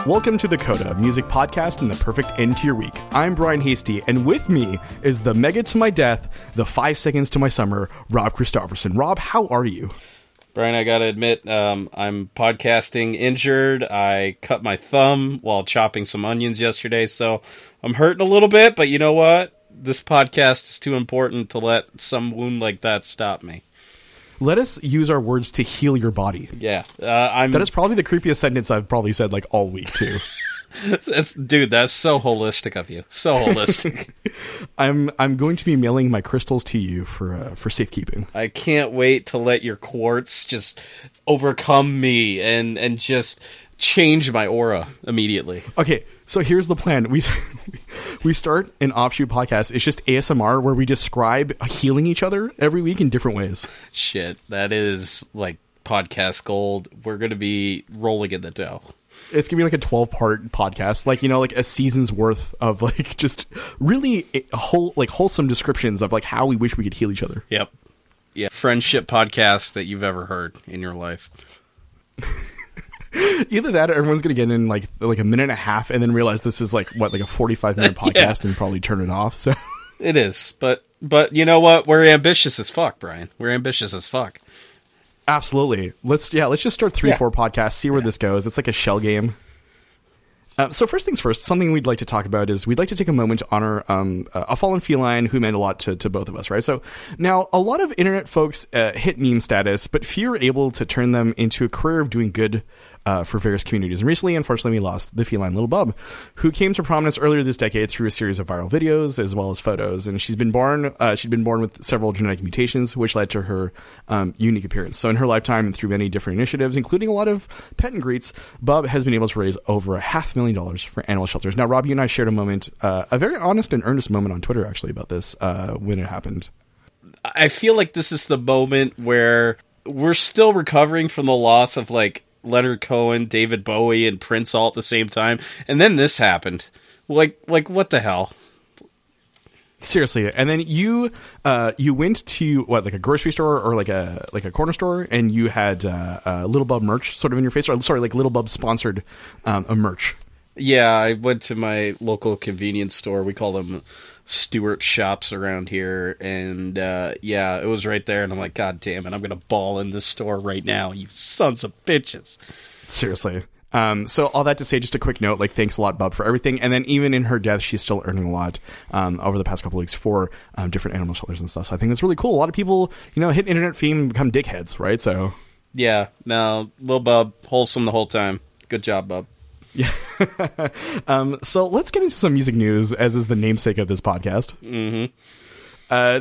Welcome to the Coda, music podcast and the perfect end to your week. I'm Brian Hasty, and with me is the mega to my death, the 5 seconds to my summer, Rob Christofferson. Rob, how are you? Brian, I gotta admit, I'm podcasting injured. I cut my thumb while chopping some onions yesterday, so I'm hurting a little bit, but you know what? This podcast is too important to let some wound like that stop me. Let us use our words to heal your body. Yeah. That is probably the creepiest sentence I've probably said like all week too. That's so holistic of you. So holistic. I'm going to be mailing my crystals to you for safekeeping. I can't wait to let your quartz just overcome me and just change my aura immediately. Okay, so here's the plan. We start an offshoot podcast. It's just ASMR where we describe healing each other every week in different ways. Shit, that is like podcast gold. We're going to be rolling in the dough. It's going to be like a 12-part podcast, like, you know, like a season's worth of like just really wholesome descriptions of like how we wish we could heal each other. Yep. Yeah, friendship podcast that you've ever heard in your life. Either that or everyone's going to get in like a minute and a half and then realize this is like a 45-minute podcast and probably turn it off. So it is. But you know what? We're ambitious as fuck, Brian. We're ambitious as fuck. Absolutely. Let's just start 3 or 4 podcasts, see where this goes. It's like a shell game. So first things first, something we'd like to talk about is we'd like to take a moment to honor a fallen feline who meant a lot to both of us, right? So now a lot of internet folks hit meme status, but few are able to turn them into a career of doing good for various communities. And recently, unfortunately, we lost the feline Lil BUB, who came to prominence earlier this decade through a series of viral videos as well as photos. And she'd been born with several genetic mutations, which led to her unique appearance. So in her lifetime and through many different initiatives, including a lot of pet and greets, BUB has been able to raise over $500,000 for animal shelters. Now, Rob, you and I shared a very honest and earnest moment on Twitter, actually, about this when it happened. I feel like this is the moment where we're still recovering from the loss of like Leonard Cohen, David Bowie, and Prince all at the same time, and then this happened. Like what the hell? Seriously. And then you went to a grocery store or like a corner store, and you had Lil BUB merch sort of in your face, or sorry, like Lil BUB sponsored a merch. Yeah, I went to my local convenience store. We call them Stewart shops around here. And it was right there. And I'm like, God damn it, I'm going to ball in this store right now. You sons of bitches. Seriously. So all that to say, just a quick note, like, thanks a lot, Bub, for everything. And then even in her death, she's still earning a lot over the past couple of weeks for different animal shelters and stuff. So I think that's really cool. A lot of people, you know, hit internet fame and become dickheads, right? So yeah, no, Lil Bub, wholesome the whole time. Good job, Bub. Yeah. So let's get into some music news, as is the namesake of this podcast. Mm-hmm.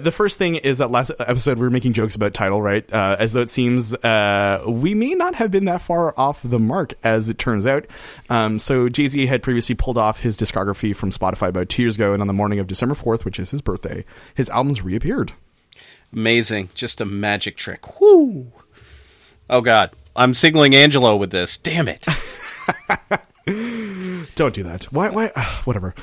The first thing is that last episode we were making jokes about Tidal, right? As though it seems we may not have been that far off the mark, as it turns out. So Jay Z had previously pulled off his discography from Spotify about 2 years ago, and on the morning of December 4th, which is his birthday, his albums reappeared. Amazing. Just a magic trick. Woo! Oh, God. I'm signaling Angelo with this. Damn it. Don't do that. Why? Whatever.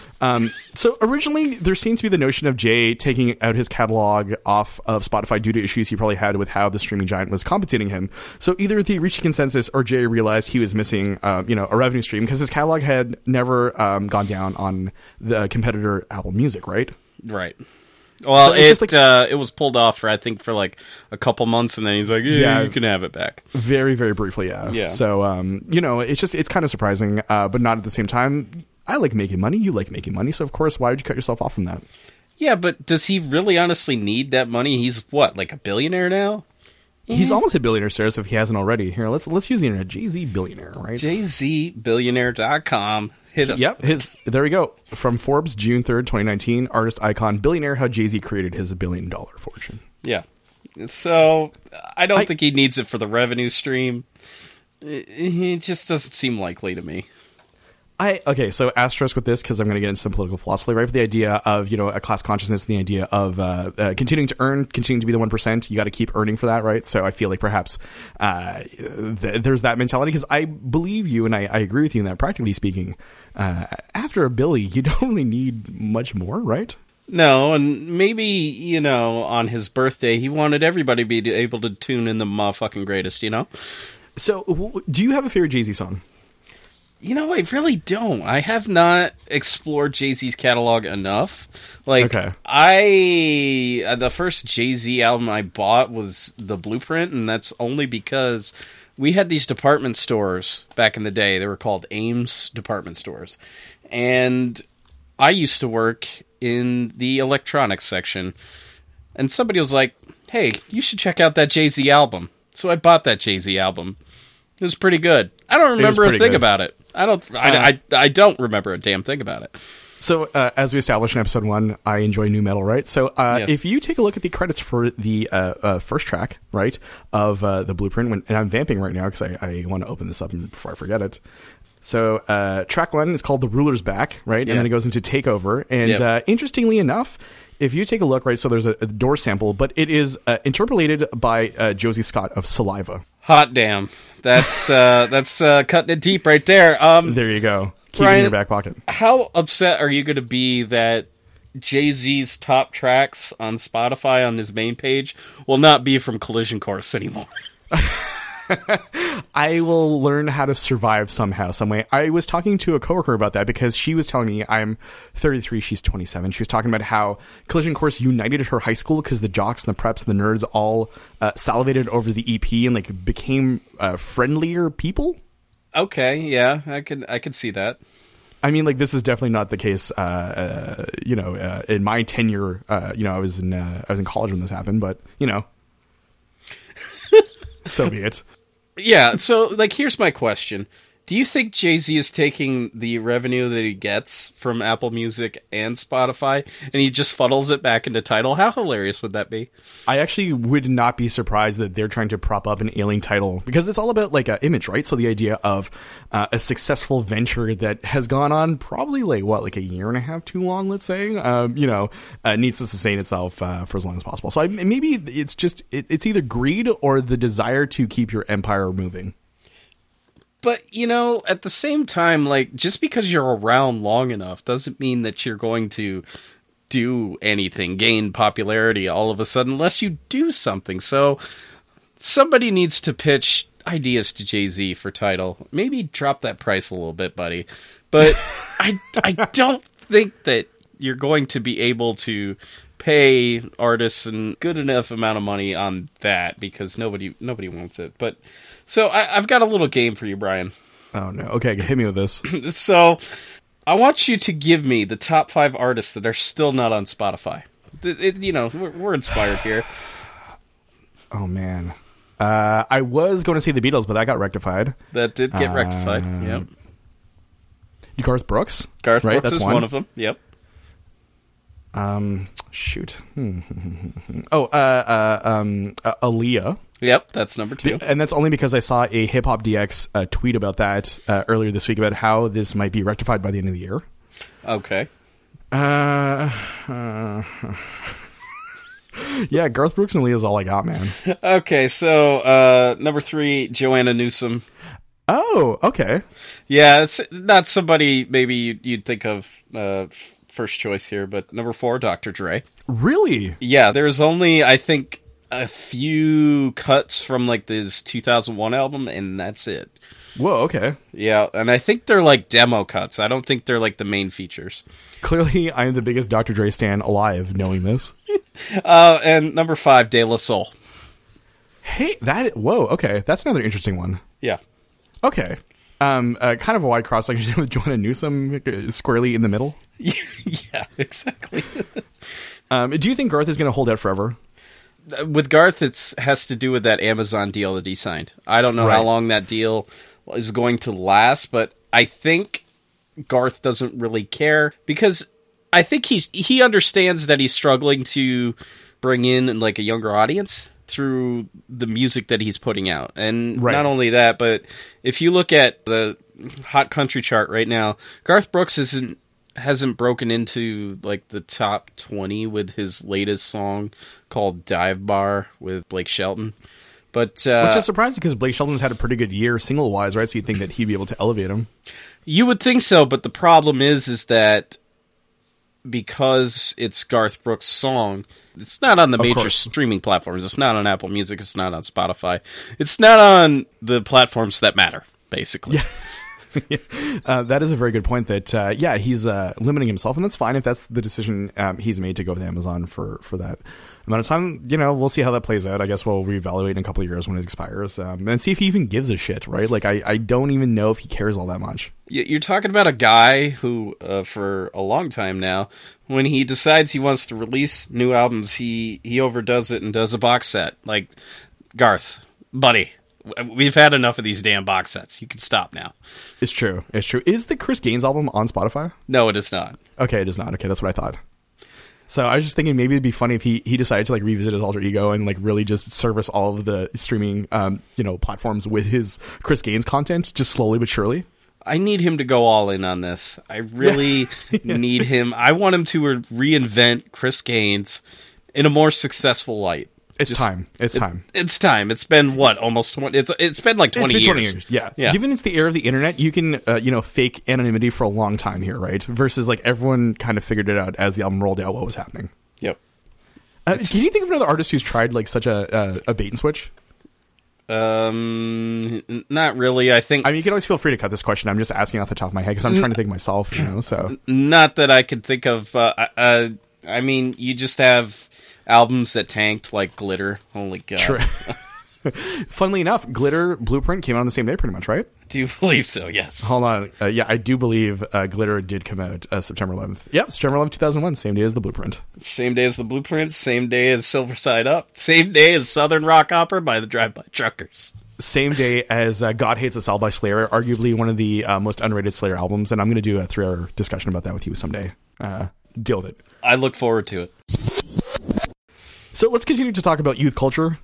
So originally there seemed to be the notion of Jay taking out his catalog off of Spotify due to issues he probably had with how the streaming giant was compensating him. So either they reached a consensus or Jay realized he was missing, a revenue stream, because his catalog had never gone down on the competitor Apple Music, right? Right. Well, so it was pulled off for like a couple months, and then he's like, "Yeah, you can have it back." Very, very briefly, yeah. So, it's kind of surprising, but not at the same time. I like making money. You like making money, so of course, why would you cut yourself off from that? Yeah, but does he really, honestly need that money? He's what, like a billionaire now? He's almost a billionaire, Sarah, if he hasn't already. Here, let's use the internet. Jay Z billionaire, right? JayZBillionaire.com. Hit us. Yep, there we go. From Forbes, June 3rd, 2019, artist icon billionaire, how Jay Z created his $1 billion fortune. Yeah. So I don't think he needs it for the revenue stream. It just doesn't seem likely to me. So asterisk with this, because I'm going to get into some political philosophy, right? But the idea of, you know, a class consciousness, and the idea of continuing to earn, continuing to be the 1%, you got to keep earning for that, right? So I feel like perhaps there's that mentality, because I believe you and I agree with you in that, practically speaking, after a Billy, you don't really need much more, right? No, and maybe, you know, on his birthday, he wanted everybody to be able to tune in the motherfucking greatest, you know? So, do you have a favorite Jay-Z song? You know, I really don't. I have not explored Jay-Z's catalog enough. Like, okay. The first Jay-Z album I bought was The Blueprint, and that's only because we had these department stores back in the day. They were called Ames department stores. And I used to work in the electronics section, and somebody was like, hey, you should check out that Jay-Z album. So I bought that Jay-Z album. It was pretty good. I don't remember a thing about it. I don't remember a damn thing about it. So, as we established in episode 1, I enjoy nu metal, right? So, yes. If you take a look at the credits for the first track, right, of The Blueprint, and I'm vamping right now because I want to open this up before I forget it. So, track 1 is called The Ruler's Back, right? Yeah. And then it goes into Takeover. And interestingly enough, if you take a look, right, so there's a door sample, but it is interpolated by Josie Scott of Saliva. Hot damn. That's cutting it deep right there. There you go. Keep Ryan, it in your back pocket. How upset are you going to be that Jay-Z's top tracks on Spotify on his main page will not be from Collision Course anymore? I will learn how to survive somehow, some way. I was talking to a coworker about that because she was telling me, I'm 33, she's 27. She was talking about how Collision Course united her high school because the jocks and the preps and the nerds all salivated over the EP and like became friendlier people. Okay, yeah, I can see that. I mean, like, this is definitely not the case, you know, in my tenure, you know, I was in college when this happened, but, you know, so be it. Yeah, so, like, here's my question. Do you think Jay-Z is taking the revenue that he gets from Apple Music and Spotify, and he just funnels it back into Tidal? How hilarious would that be? I actually would not be surprised that they're trying to prop up an ailing Tidal, because it's all about, like, an image, right? So the idea of a successful venture that has gone on probably, like, what, like a year and a half too long, let's say? You know, needs to sustain itself for as long as possible. So maybe it's just, it's either greed or the desire to keep your empire moving. But, you know, at the same time, like, just because you're around long enough doesn't mean that you're going to do anything, gain popularity all of a sudden, unless you do something. So somebody needs to pitch ideas to Jay-Z for Tidal. Maybe drop that price a little bit, buddy. But I don't think that you're going to be able to pay artists a good enough amount of money on that, because nobody wants it. But so I've got a little game for you, Brian. Oh, no. Okay, hit me with this. So I want you to give me the top 5 artists that are still not on Spotify. You know, we're inspired here. Oh, man. I was going to say the Beatles, but that got rectified. That did get rectified, yep. Garth Brooks? Garth Brooks is one of them, yep. Shoot. Aaliyah. Yep, that's number 2. And that's only because I saw a Hip Hop DX tweet about that earlier this week about how this might be rectified by the end of the year. Okay. Yeah, Garth Brooks and Aaliyah is all I got, man. Okay, so number 3, Joanna Newsom. Oh, okay. Yeah, it's not somebody maybe you'd think of first choice here, but number 4, Dr. Dre. Really? Yeah, there's only, I think, a few cuts from like this 2001 album, and that's it. Whoa, okay. Yeah, and I think they're like demo cuts. I don't think they're like the main features. Clearly, I'm the biggest Dr. Dre stan alive, knowing this. And number 5, De La Soul. Hey, whoa, okay, that's another interesting one. Yeah. Okay. Kind of a wide cross section with Joanna Newsom squarely in the middle. Yeah, exactly. Do you think Garth is going to hold out forever? With Garth, it has to do with that Amazon deal that he signed. I don't know how long that deal is going to last, but I think Garth doesn't really care, because I think he understands that he's struggling to bring in like a younger audience through the music that he's putting out. And not only that, but if you look at the hot country chart right now. Garth Brooks hasn't broken into like the top 20 with his latest song called Dive Bar with Blake Shelton. But which is surprising because Blake Shelton's had a pretty good year single-wise, right? So you'd think that he'd be able to elevate him. You would think so, but the problem is that because it's Garth Brooks' song, it's not on the major streaming platforms. It's not on Apple Music. It's not on Spotify. It's not on the platforms that matter, basically. Yeah. That is a very good point that, he's limiting himself, and that's fine if that's the decision he's made to go with Amazon for that amount of time. You know, we'll see how that plays out. I guess we'll reevaluate in a couple of years when it expires and see if he even gives a shit, right? Like, I don't even know if he cares all that much. You're talking about a guy who, for a long time now, when he decides he wants to release new albums, he overdoes it and does a box set. Like, Garth, buddy. We've had enough of these damn box sets. You can stop now. It's true. It's true. Is the Chris Gaines album on Spotify? No, it is not. Okay, it is not. Okay, that's what I thought. So I was just thinking maybe it'd be funny if he decided to like revisit his alter ego and like really just service all of the streaming platforms with his Chris Gaines content, just slowly but surely. I need him to go all in on this. I really need him. I want him to reinvent Chris Gaines in a more successful light. It's time. It's been what? Almost 20. It's been like 20 years. 20 years. Yeah. Given it's the era of the internet, you can fake anonymity for a long time here, right? Versus like everyone kind of figured it out as the album rolled out what was happening. Yep. Can you think of another artist who's tried like such a bait and switch? Not really. I mean, you can always feel free to cut this question. I'm just asking off the top of my head because I'm trying to think myself, so. Not that I could think of. I mean, you just have albums that tanked like Glitter. Holy God. True. Funnily enough, Glitter Blueprint came out on the same day pretty much, right? Do you believe so? Yes. Hold on. Yeah, I do believe Glitter did come out September 11th. Yep, September 11th, 2001, same day as the Blueprint. Same day as the Blueprint, same day as Silver Side Up, same day as Southern Rock Opera by the Drive-By Truckers. Same day as God Hates Us All by Slayer, arguably one of the most unrated Slayer albums, and I'm going to do a 3-hour discussion about that with you someday. Deal with it. I look forward to it. So let's continue to talk about youth culture,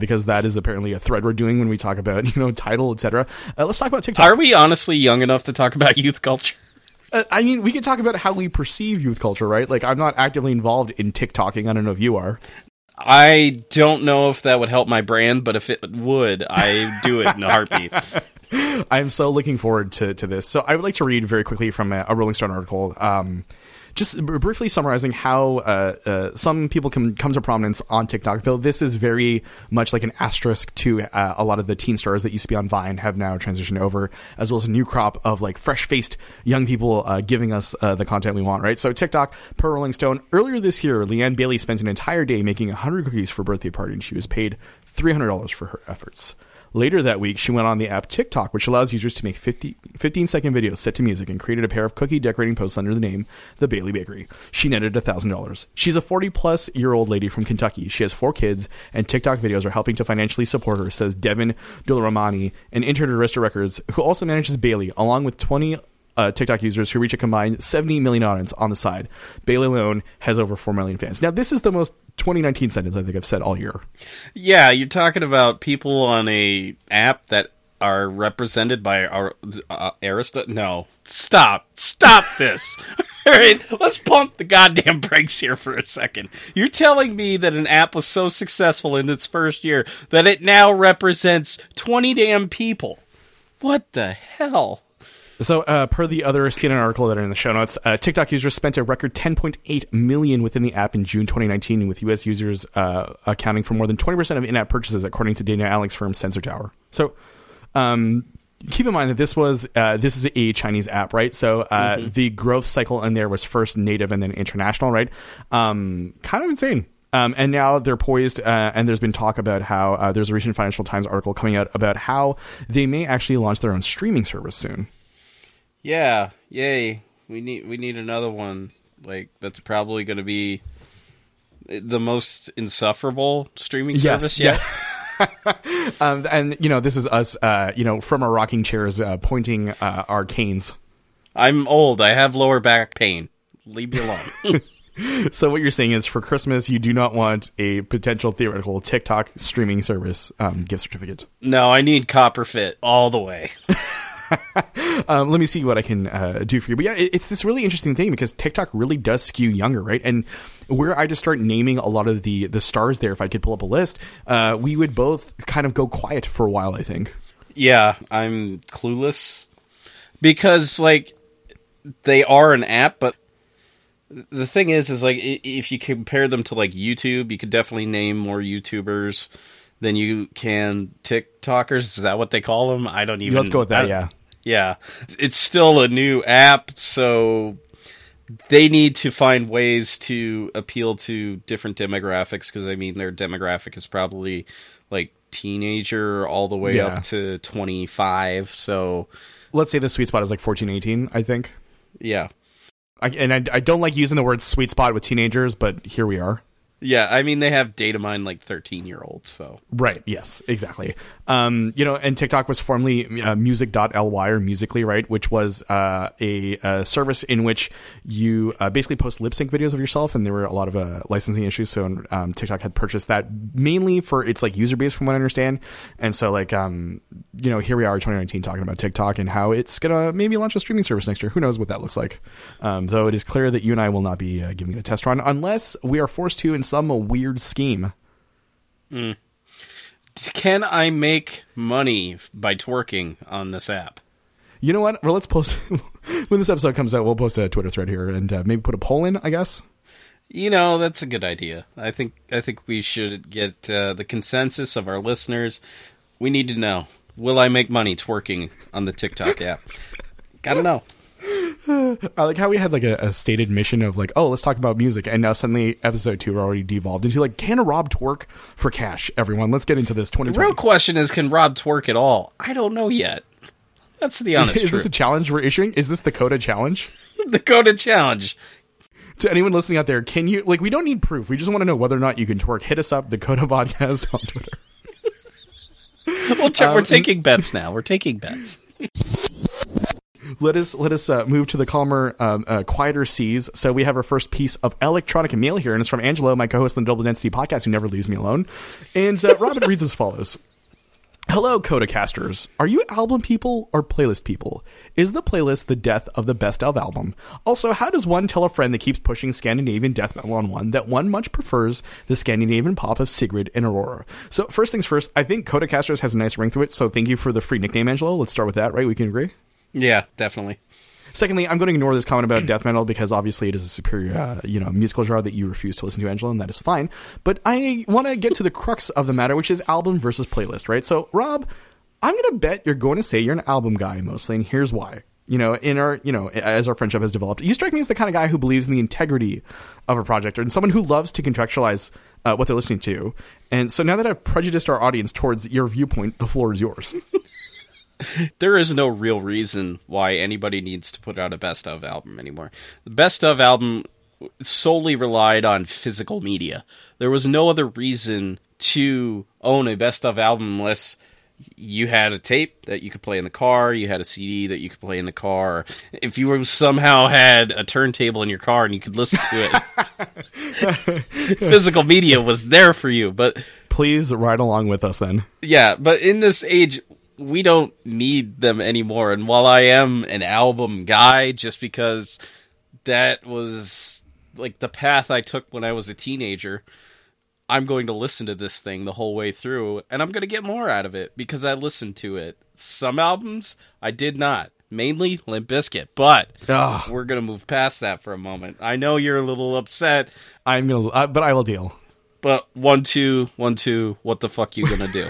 because that is apparently a thread we're doing when we talk about, Tidal, etc. Let's talk about TikTok. Are we honestly young enough to talk about youth culture? I mean, we can talk about how we perceive youth culture, right? Like, I'm not actively involved in TikToking. I don't know if you are. I don't know if that would help my brand, but if it would, I do it in a heartbeat. I'm so looking forward to this. So I would like to read very quickly from a Rolling Stone article. Just briefly summarizing how some people can come to prominence on TikTok, though this is very much like an asterisk to a lot of the teen stars that used to be on Vine have now transitioned over, as well as a new crop of like fresh-faced young people giving us the content we want, right? So TikTok, per Rolling Stone, earlier this year, Leanne Bailey spent an entire day making 100 cookies for a birthday party, and she was paid $300 for her efforts. Later that week, she went on the app TikTok, which allows users to make 15-second videos set to music, and created a pair of cookie decorating posts under the name The Bailey Bakery. She netted $1,000. She's a 40-plus-year-old lady from Kentucky. She has 4 kids, and TikTok videos are helping to financially support her, says Devin Dolramani, an intern at Arista Records, who also manages Bailey, along with 20 TikTok users who reach a combined 70 million audience on the side. Bailey alone has over 4 million fans. Now, this is the most 2019 sentence I think I've said all year. Yeah, you're talking about people on a app that are represented by our Arista. No, stop this. All right, let's pump the goddamn brakes here for a second. You're telling me that an app was so successful in its first year that it now represents 20 damn people. What the hell? So, per the other CNN article that are in the show notes, TikTok users spent a record 10.8 million within the app in June 2019, with U.S. users accounting for more than 20% of in-app purchases, according to Dana Alex's firm Sensor Tower. So, keep in mind that this is a Chinese app, right? So the growth cycle in there was first native and then international, right? Kind of insane. And now they're poised, and there's been talk about how there's a recent Financial Times article coming out about how they may actually launch their own streaming service soon. Yeah, yay. We need another one. Like, that's probably going to be the most insufferable streaming service yet. Yeah. And, this is us, from our rocking chairs pointing our canes. I'm old. I have lower back pain. Leave me alone. So what you're saying is for Christmas, you do not want a potential theoretical TikTok streaming service gift certificate. No, I need Copper Fit all the way. Let me see what I can do for you. But yeah, it's this really interesting thing because TikTok really does skew younger, right? And where I just start naming a lot of the stars there, if I could pull up a list, we would both kind of go quiet for a while, I think. Yeah, I'm clueless. Because, like, they are an app, but the thing is, like, if you compare them to, like, YouTube, you could definitely name more YouTubers than you can TikTokers. Is that what they call them? I don't even... Let's go with that, yeah. Yeah. It's still a new app, so they need to find ways to appeal to different demographics, because, I mean, their demographic is probably, like, teenager all the way up to 25, so... Let's say the sweet spot is like 14, 18, I think. Yeah. I don't like using the word sweet spot with teenagers, but here we are. Yeah, I mean, they have data mine like 13-year-olds, so. Right, yes, exactly. You know, and TikTok was formerly music.ly or Musical.ly, right, which was a service in which you basically post lip-sync videos of yourself, and there were a lot of licensing issues, so TikTok had purchased that mainly for its, like, user base, from what I understand. And so, like, you know, here we are, 2019, talking about TikTok and how it's going to maybe launch a streaming service next year. Who knows what that looks like? Though it is clear that you and I will not be giving it a test run unless we are forced to in some weird scheme. Mm. Can I make money by twerking on this app? You know what? Well, let's post when this episode comes out. We'll post a Twitter thread here and maybe put a poll in, I guess. You know, that's a good idea. I think we should get the consensus of our listeners. We need to know: will I make money twerking on the TikTok app? Gotta know. I like how we had like a stated mission of like, oh, let's talk about music, and now suddenly episode 2 already devolved into like, can Rob twerk for cash? Everyone, let's get into this. 2020. The real question is, can Rob twerk at all? I don't know yet. That's the honest truth. Is this a challenge we're issuing? Is this the Coda challenge? The Coda challenge. To anyone listening out there, can you, like, we don't need proof. We just want to know whether or not you can twerk. Hit us up, the Coda podcast on Twitter. Well, we're taking bets now. We're taking bets. Let us move to the calmer, quieter seas. So we have our first piece of electronic mail here, and it's from Angelo, my co-host on the Double Density podcast, who never leaves me alone. And Robin reads as follows. Hello, Codacasters. Are you album people or playlist people? Is the playlist the death of the best of album? Also, how does one tell a friend that keeps pushing Scandinavian death metal on one that one much prefers the Scandinavian pop of Sigrid and Aurora? So first things first, I think Codacasters has a nice ring to it, so thank you for the free nickname, Angelo. Let's start with that, right? We can agree? Yeah, definitely. Secondly, I'm going to ignore this comment about death metal because obviously it is a superior, musical genre that you refuse to listen to, Angela, and that is fine. But I want to get to the crux of the matter, which is album versus playlist, right? So, Rob, I'm going to bet you're going to say you're an album guy mostly, and here's why. You know, as our friendship has developed, you strike me as the kind of guy who believes in the integrity of a project, and someone who loves to contextualize what they're listening to. And so now that I've prejudiced our audience towards your viewpoint, the floor is yours. There is no real reason why anybody needs to put out a best of album anymore. The best of album solely relied on physical media. There was no other reason to own a best of album unless you had a tape that you could play in the car, you had a CD that you could play in the car. If you were somehow had a turntable in your car and you could listen to it, physical media was there for you. But please ride along with us then. Yeah, but in this age, we don't need them anymore. And while I am an album guy, just because that was like the path I took when I was a teenager, I'm going to listen to this thing the whole way through, and I'm going to get more out of it because I listened to it. Some albums I did not, mainly Limp Bizkit, but we're going to move past that for a moment. I know you're a little upset. I'm going to, but I will deal. But one, two, what the fuck you going to do?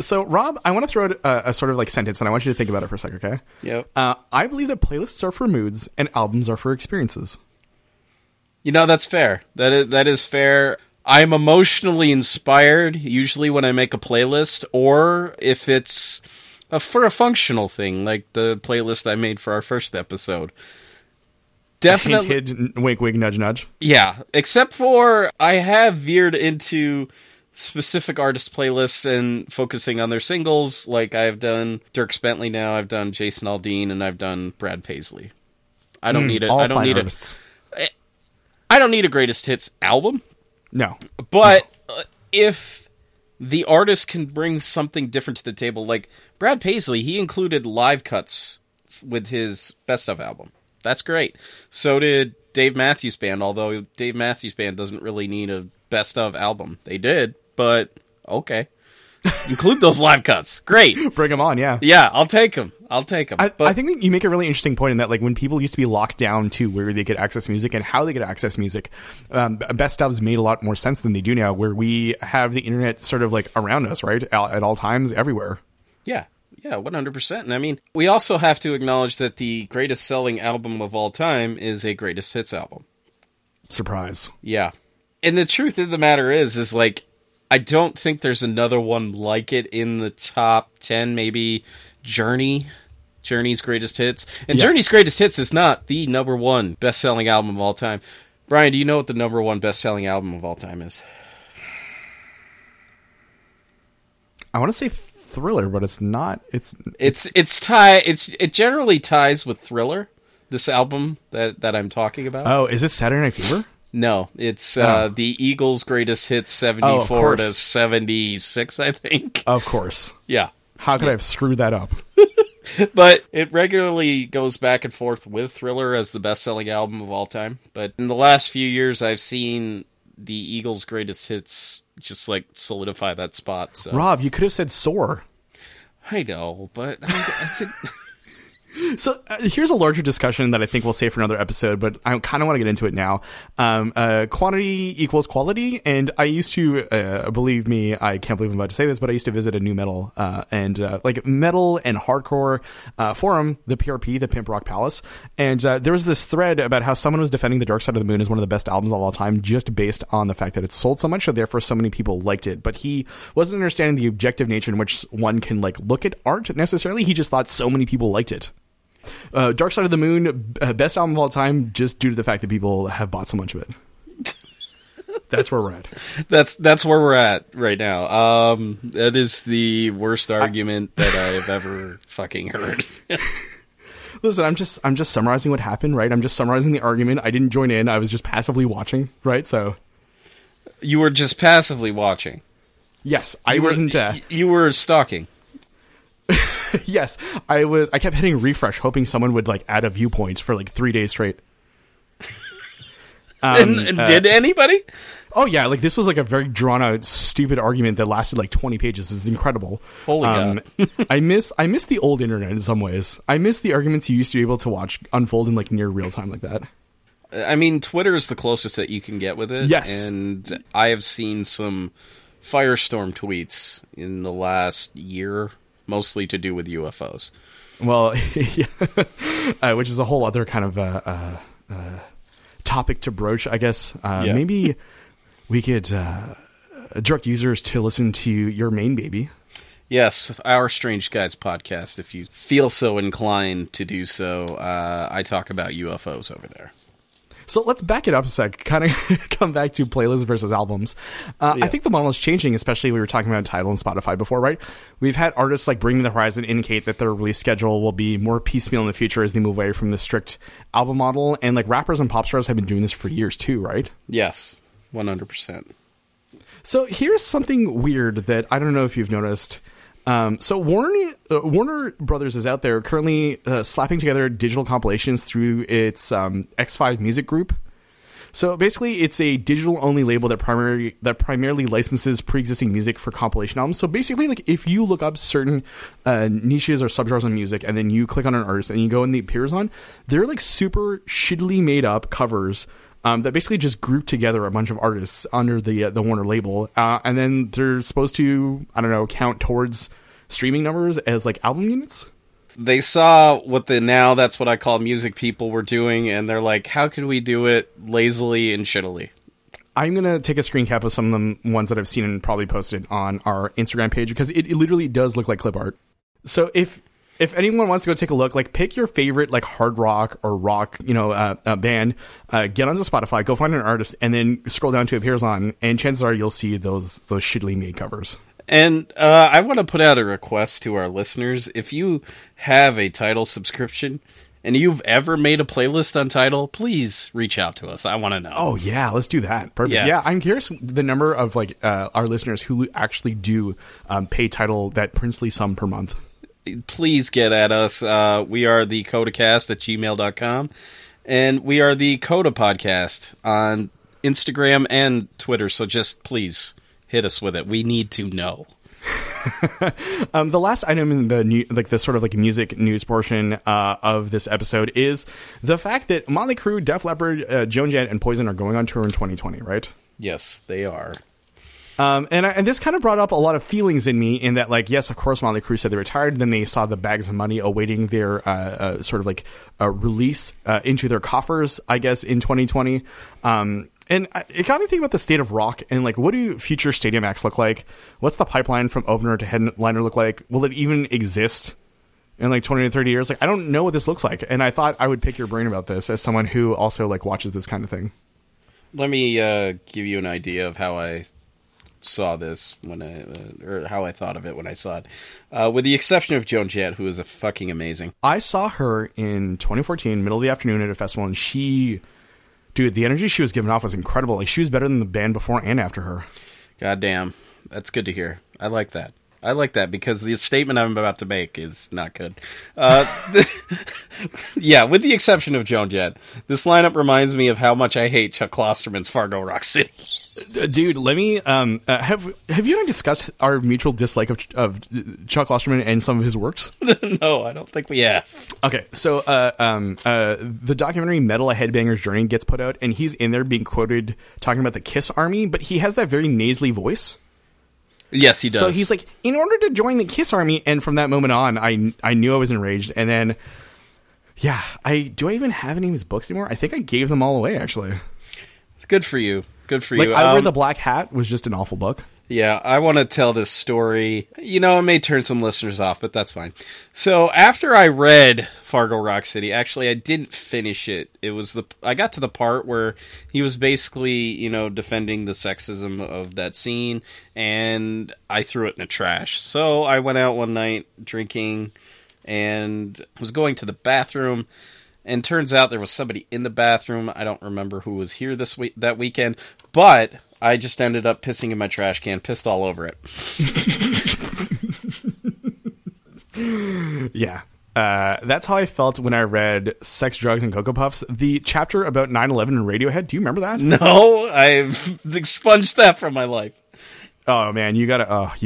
So, Rob, I want to throw out a sort of like sentence, and I want you to think about it for a second, okay? Yep. I believe that playlists are for moods and albums are for experiences. You know, that's fair. That is fair. I'm emotionally inspired usually when I make a playlist, or if it's for a functional thing, like the playlist I made for our first episode. Definitely. Hint, wink, wink, nudge, nudge. Yeah, except for I have veered into specific artist playlists and focusing on their singles, like I've done Dierks Bentley now, I've done Jason Aldean, and I've done Brad Paisley. I don't need it. I don't need it. I don't need a greatest hits album. No, but if the artist can bring something different to the table. Like Brad Paisley, he included live cuts with his Best Of album. That's great. So did Dave Matthews Band, although Dave Matthews Band doesn't really need a Best Of album. They did, but okay. Include those live cuts. Great. Bring them on, yeah. Yeah, I'll take them. But I think that you make a really interesting point in that, like, when people used to be locked down to where they could access music and how they could access music, Best Ofs made a lot more sense than they do now, where we have the internet sort of, like, around us, right? At all times, everywhere. Yeah. Yeah, 100%. And I mean, we also have to acknowledge that the greatest selling album of all time is a greatest hits album. Surprise. Yeah. And the truth of the matter is like, I don't think there's another one like it in the top 10, maybe Journey's Greatest Hits. And yeah. Journey's Greatest Hits is not the number one best-selling album of all time. Brian, do you know what the number one best-selling album of all time is? I want to say Thriller, but it's not. It generally ties with Thriller, this album that I'm talking about. Oh, is it Saturday Night Fever? No, it's the Eagles' Greatest Hits 74 to 76, I think. Of course. Yeah. How could I have screwed that up? But it regularly goes back and forth with Thriller as the best-selling album of all time. But in the last few years, I've seen the Eagles' Greatest Hits just, like, solidify that spot. So. Rob, you could have said Soar. I know, but I said... So here's a larger discussion that I think we'll save for another episode, but I kind of want to get into it now. Quantity equals quality, and I used to, believe me, I can't believe I'm about to say this, but I used to visit a new metal and metal and hardcore forum, the PRP, the Pimp Rock Palace, and there was this thread about how someone was defending The Dark Side of the Moon as one of the best albums of all time, just based on the fact that it sold so much, so therefore so many people liked it. But he wasn't understanding the objective nature in which one can like look at art necessarily. He just thought so many people liked it. Dark Side of the Moon, best album of all time, just due to the fact that people have bought so much of it. That's where we're at. That's where we're at right now. That is the worst argument that I have ever fucking heard. Listen, I'm just summarizing what happened, right? I'm just summarizing the argument. I didn't join in. I was just passively watching, right? So you were just passively watching. Yes, I wasn't. You were stalking. Yes, I was. I kept hitting refresh, hoping someone would like add a viewpoint for like 3 days straight. And did anybody? Oh yeah, like this was like a very drawn out, stupid argument that lasted like 20 pages. It was incredible. Holy God! I miss the old internet in some ways. I miss the arguments you used to be able to watch unfold in like near real time like that. I mean, Twitter is the closest that you can get with it. Yes, and I have seen some firestorm tweets in the last year. Mostly to do with UFOs. Well, yeah. Which is a whole other kind of topic to broach, I guess. Yeah. Maybe we could direct users to listen to your main baby. Yes, our Strange Guys podcast. If you feel so inclined to do so, I talk about UFOs over there. So let's back it up a sec, kind of come back to playlists versus albums. Yeah. I think the model is changing, especially we were talking about Tidal and Spotify before, right? We've had artists like Bring Me the Horizon indicate that their release schedule will be more piecemeal in the future as they move away from the strict album model. And like rappers and pop stars have been doing this for years too, right? Yes, 100%. So here's something weird that I don't know if you've noticed. So Warner Brothers is out there currently slapping together digital compilations through its X5 music group. So basically, it's a digital-only label that primarily licenses pre-existing music for compilation albums. So basically, like if you look up certain niches or subgenres on music, and then you click on an artist and you go and it appears on, they're like super shittily made up covers. That basically just grouped together a bunch of artists under the Warner label, and then they're supposed to, I don't know, count towards streaming numbers as like album units. They saw what that's what I call music people were doing, and they're like, how can we do it lazily and shittily? I'm going to take a screen cap of some of the ones that I've seen and probably posted on our Instagram page, because it literally does look like clip art. So if anyone wants to go take a look, like pick your favorite like hard rock or rock, band, get onto Spotify, go find an artist, and then scroll down to appears on, and chances are you'll see those shittily made covers. And I want to put out a request to our listeners: if you have a Tidal subscription and you've ever made a playlist on Tidal, please reach out to us. I want to know. Oh, yeah. Let's do that. Perfect. Yeah. I'm curious the number of our listeners who actually do pay Tidal that princely sum per month. Please get at us. We are the codacast@gmail.com, and we are the Coda Podcast on Instagram and Twitter. So just please hit us with it. We need to know. The last item in the music news portion of this episode is the fact that Motley Crue, Def Leppard, Joan Jett, and Poison are going on tour in 2020, right? Yes, they are. And this kind of brought up a lot of feelings in me in that, yes, of course, Motley Crue said they retired. Then they saw the bags of money awaiting their release into their coffers, I guess, in 2020. And it got me thinking about the state of rock and, what do future stadium acts look like? What's the pipeline from opener to headliner look like? Will it even exist in, 20 to 30 years? I don't know what this looks like. And I thought I would pick your brain about this as someone who also, watches this kind of thing. Let me give you an idea of how I saw this how I thought of it when I saw it. With the exception of Joan Jett, who is a fucking amazing. I saw her in 2014, middle of the afternoon at a festival, and she... Dude, the energy she was giving off was incredible. She was better than the band before and after her. Goddamn. That's good to hear. I like that. Because the statement I'm about to make is not good. Yeah, with the exception of Joan Jett, this lineup reminds me of how much I hate Chuck Klosterman's Fargo Rock City. Dude, let me... have you and I discussed our mutual dislike of Chuck Klosterman and some of his works? No, I don't think we have. Okay, so the documentary Metal: A Headbanger's Journey gets put out, and he's in there being quoted talking about the Kiss Army, but he has that very nasally voice. Yes, he does. So he's like, in order to join the Kiss Army, and from that moment on, I knew I was enraged, and then, yeah, do I even have any of his books anymore? I think I gave them all away, actually. Good for you. I Wear the Black Hat was just an awful book. Yeah, I want to tell this story. It may turn some listeners off, but that's fine. So after I read Fargo Rock City, actually, I didn't finish it. It was I got to the part where he was basically, defending the sexism of that scene, and I threw it in the trash. So I went out one night drinking and was going to the bathroom. And turns out there was somebody in the bathroom. I don't remember who was here that weekend, but I just ended up pissing in my trash can, pissed all over it. Yeah. That's how I felt when I read Sex, Drugs, and Cocoa Puffs, the chapter about 9/11 and Radiohead. Do you remember that? No, I've expunged that from my life. Oh, man, you gotta,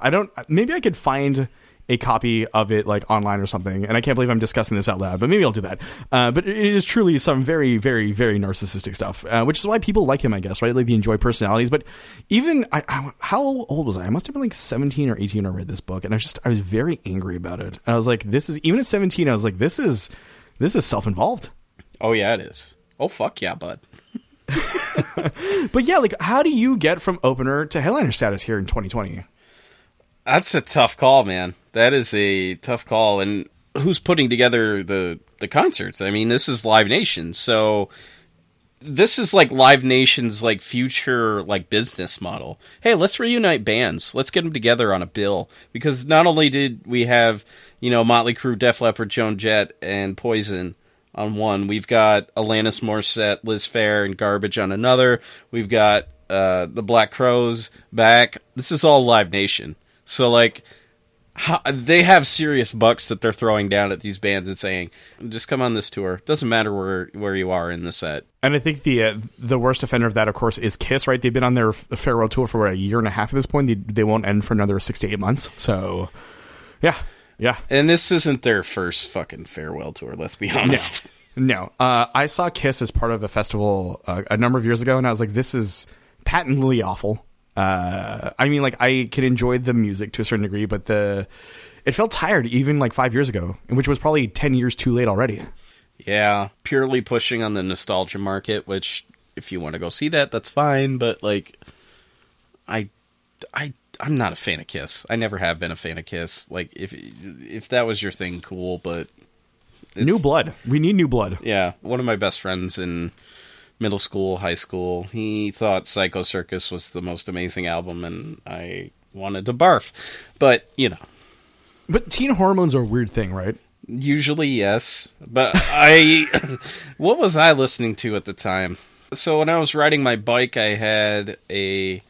I don't, maybe I could find a copy of it online or something, and I can't believe I'm discussing this out loud, but maybe I'll do that. But it is truly some very, very, very narcissistic stuff, which is why people like him, I guess, right? They enjoy personalities. But even how old was I? I must have been 17 or 18 when I read this book, and I was very angry about it. And I was like, this is, even at 17, I was like, this is self-involved. Oh yeah, it is. Oh fuck yeah, bud. But yeah, how do you get from opener to headliner status here in 2020? That's a tough call, man. That is a tough call. And who's putting together the concerts? I mean, this is Live Nation. So this is Live Nation's future business model. Hey, let's reunite bands. Let's get them together on a bill. Because not only did we have, Motley Crue, Def Leppard, Joan Jett, and Poison on one, we've got Alanis Morissette, Liz Phair, and Garbage on another. We've got The Black Crowes back. This is all Live Nation. So, they have serious bucks that they're throwing down at these bands and saying, just come on this tour. It doesn't matter where you are in the set. And I think the worst offender of that, of course, is Kiss, right? They've been on their farewell tour for a year and a half at this point. They won't end for another 6 to 8 months. So, yeah. Yeah. And this isn't their first fucking farewell tour, let's be honest. No. I saw Kiss as part of a festival a number of years ago, and I was like, this is patently awful. I mean, I can enjoy the music to a certain degree, but it felt tired even 5 years ago, which was probably 10 years too late already. Yeah, purely pushing on the nostalgia market, which if you want to go see that, that's fine. But I'm not a fan of Kiss. I never have been a fan of Kiss. If that was your thing, cool. But new blood. We need new blood. Yeah, one of my best friends in middle school, high school, he thought Psycho Circus was the most amazing album, and I wanted to barf. But teen hormones are a weird thing, right? Usually, yes. But what was I listening to at the time? So when I was riding my bike, I had a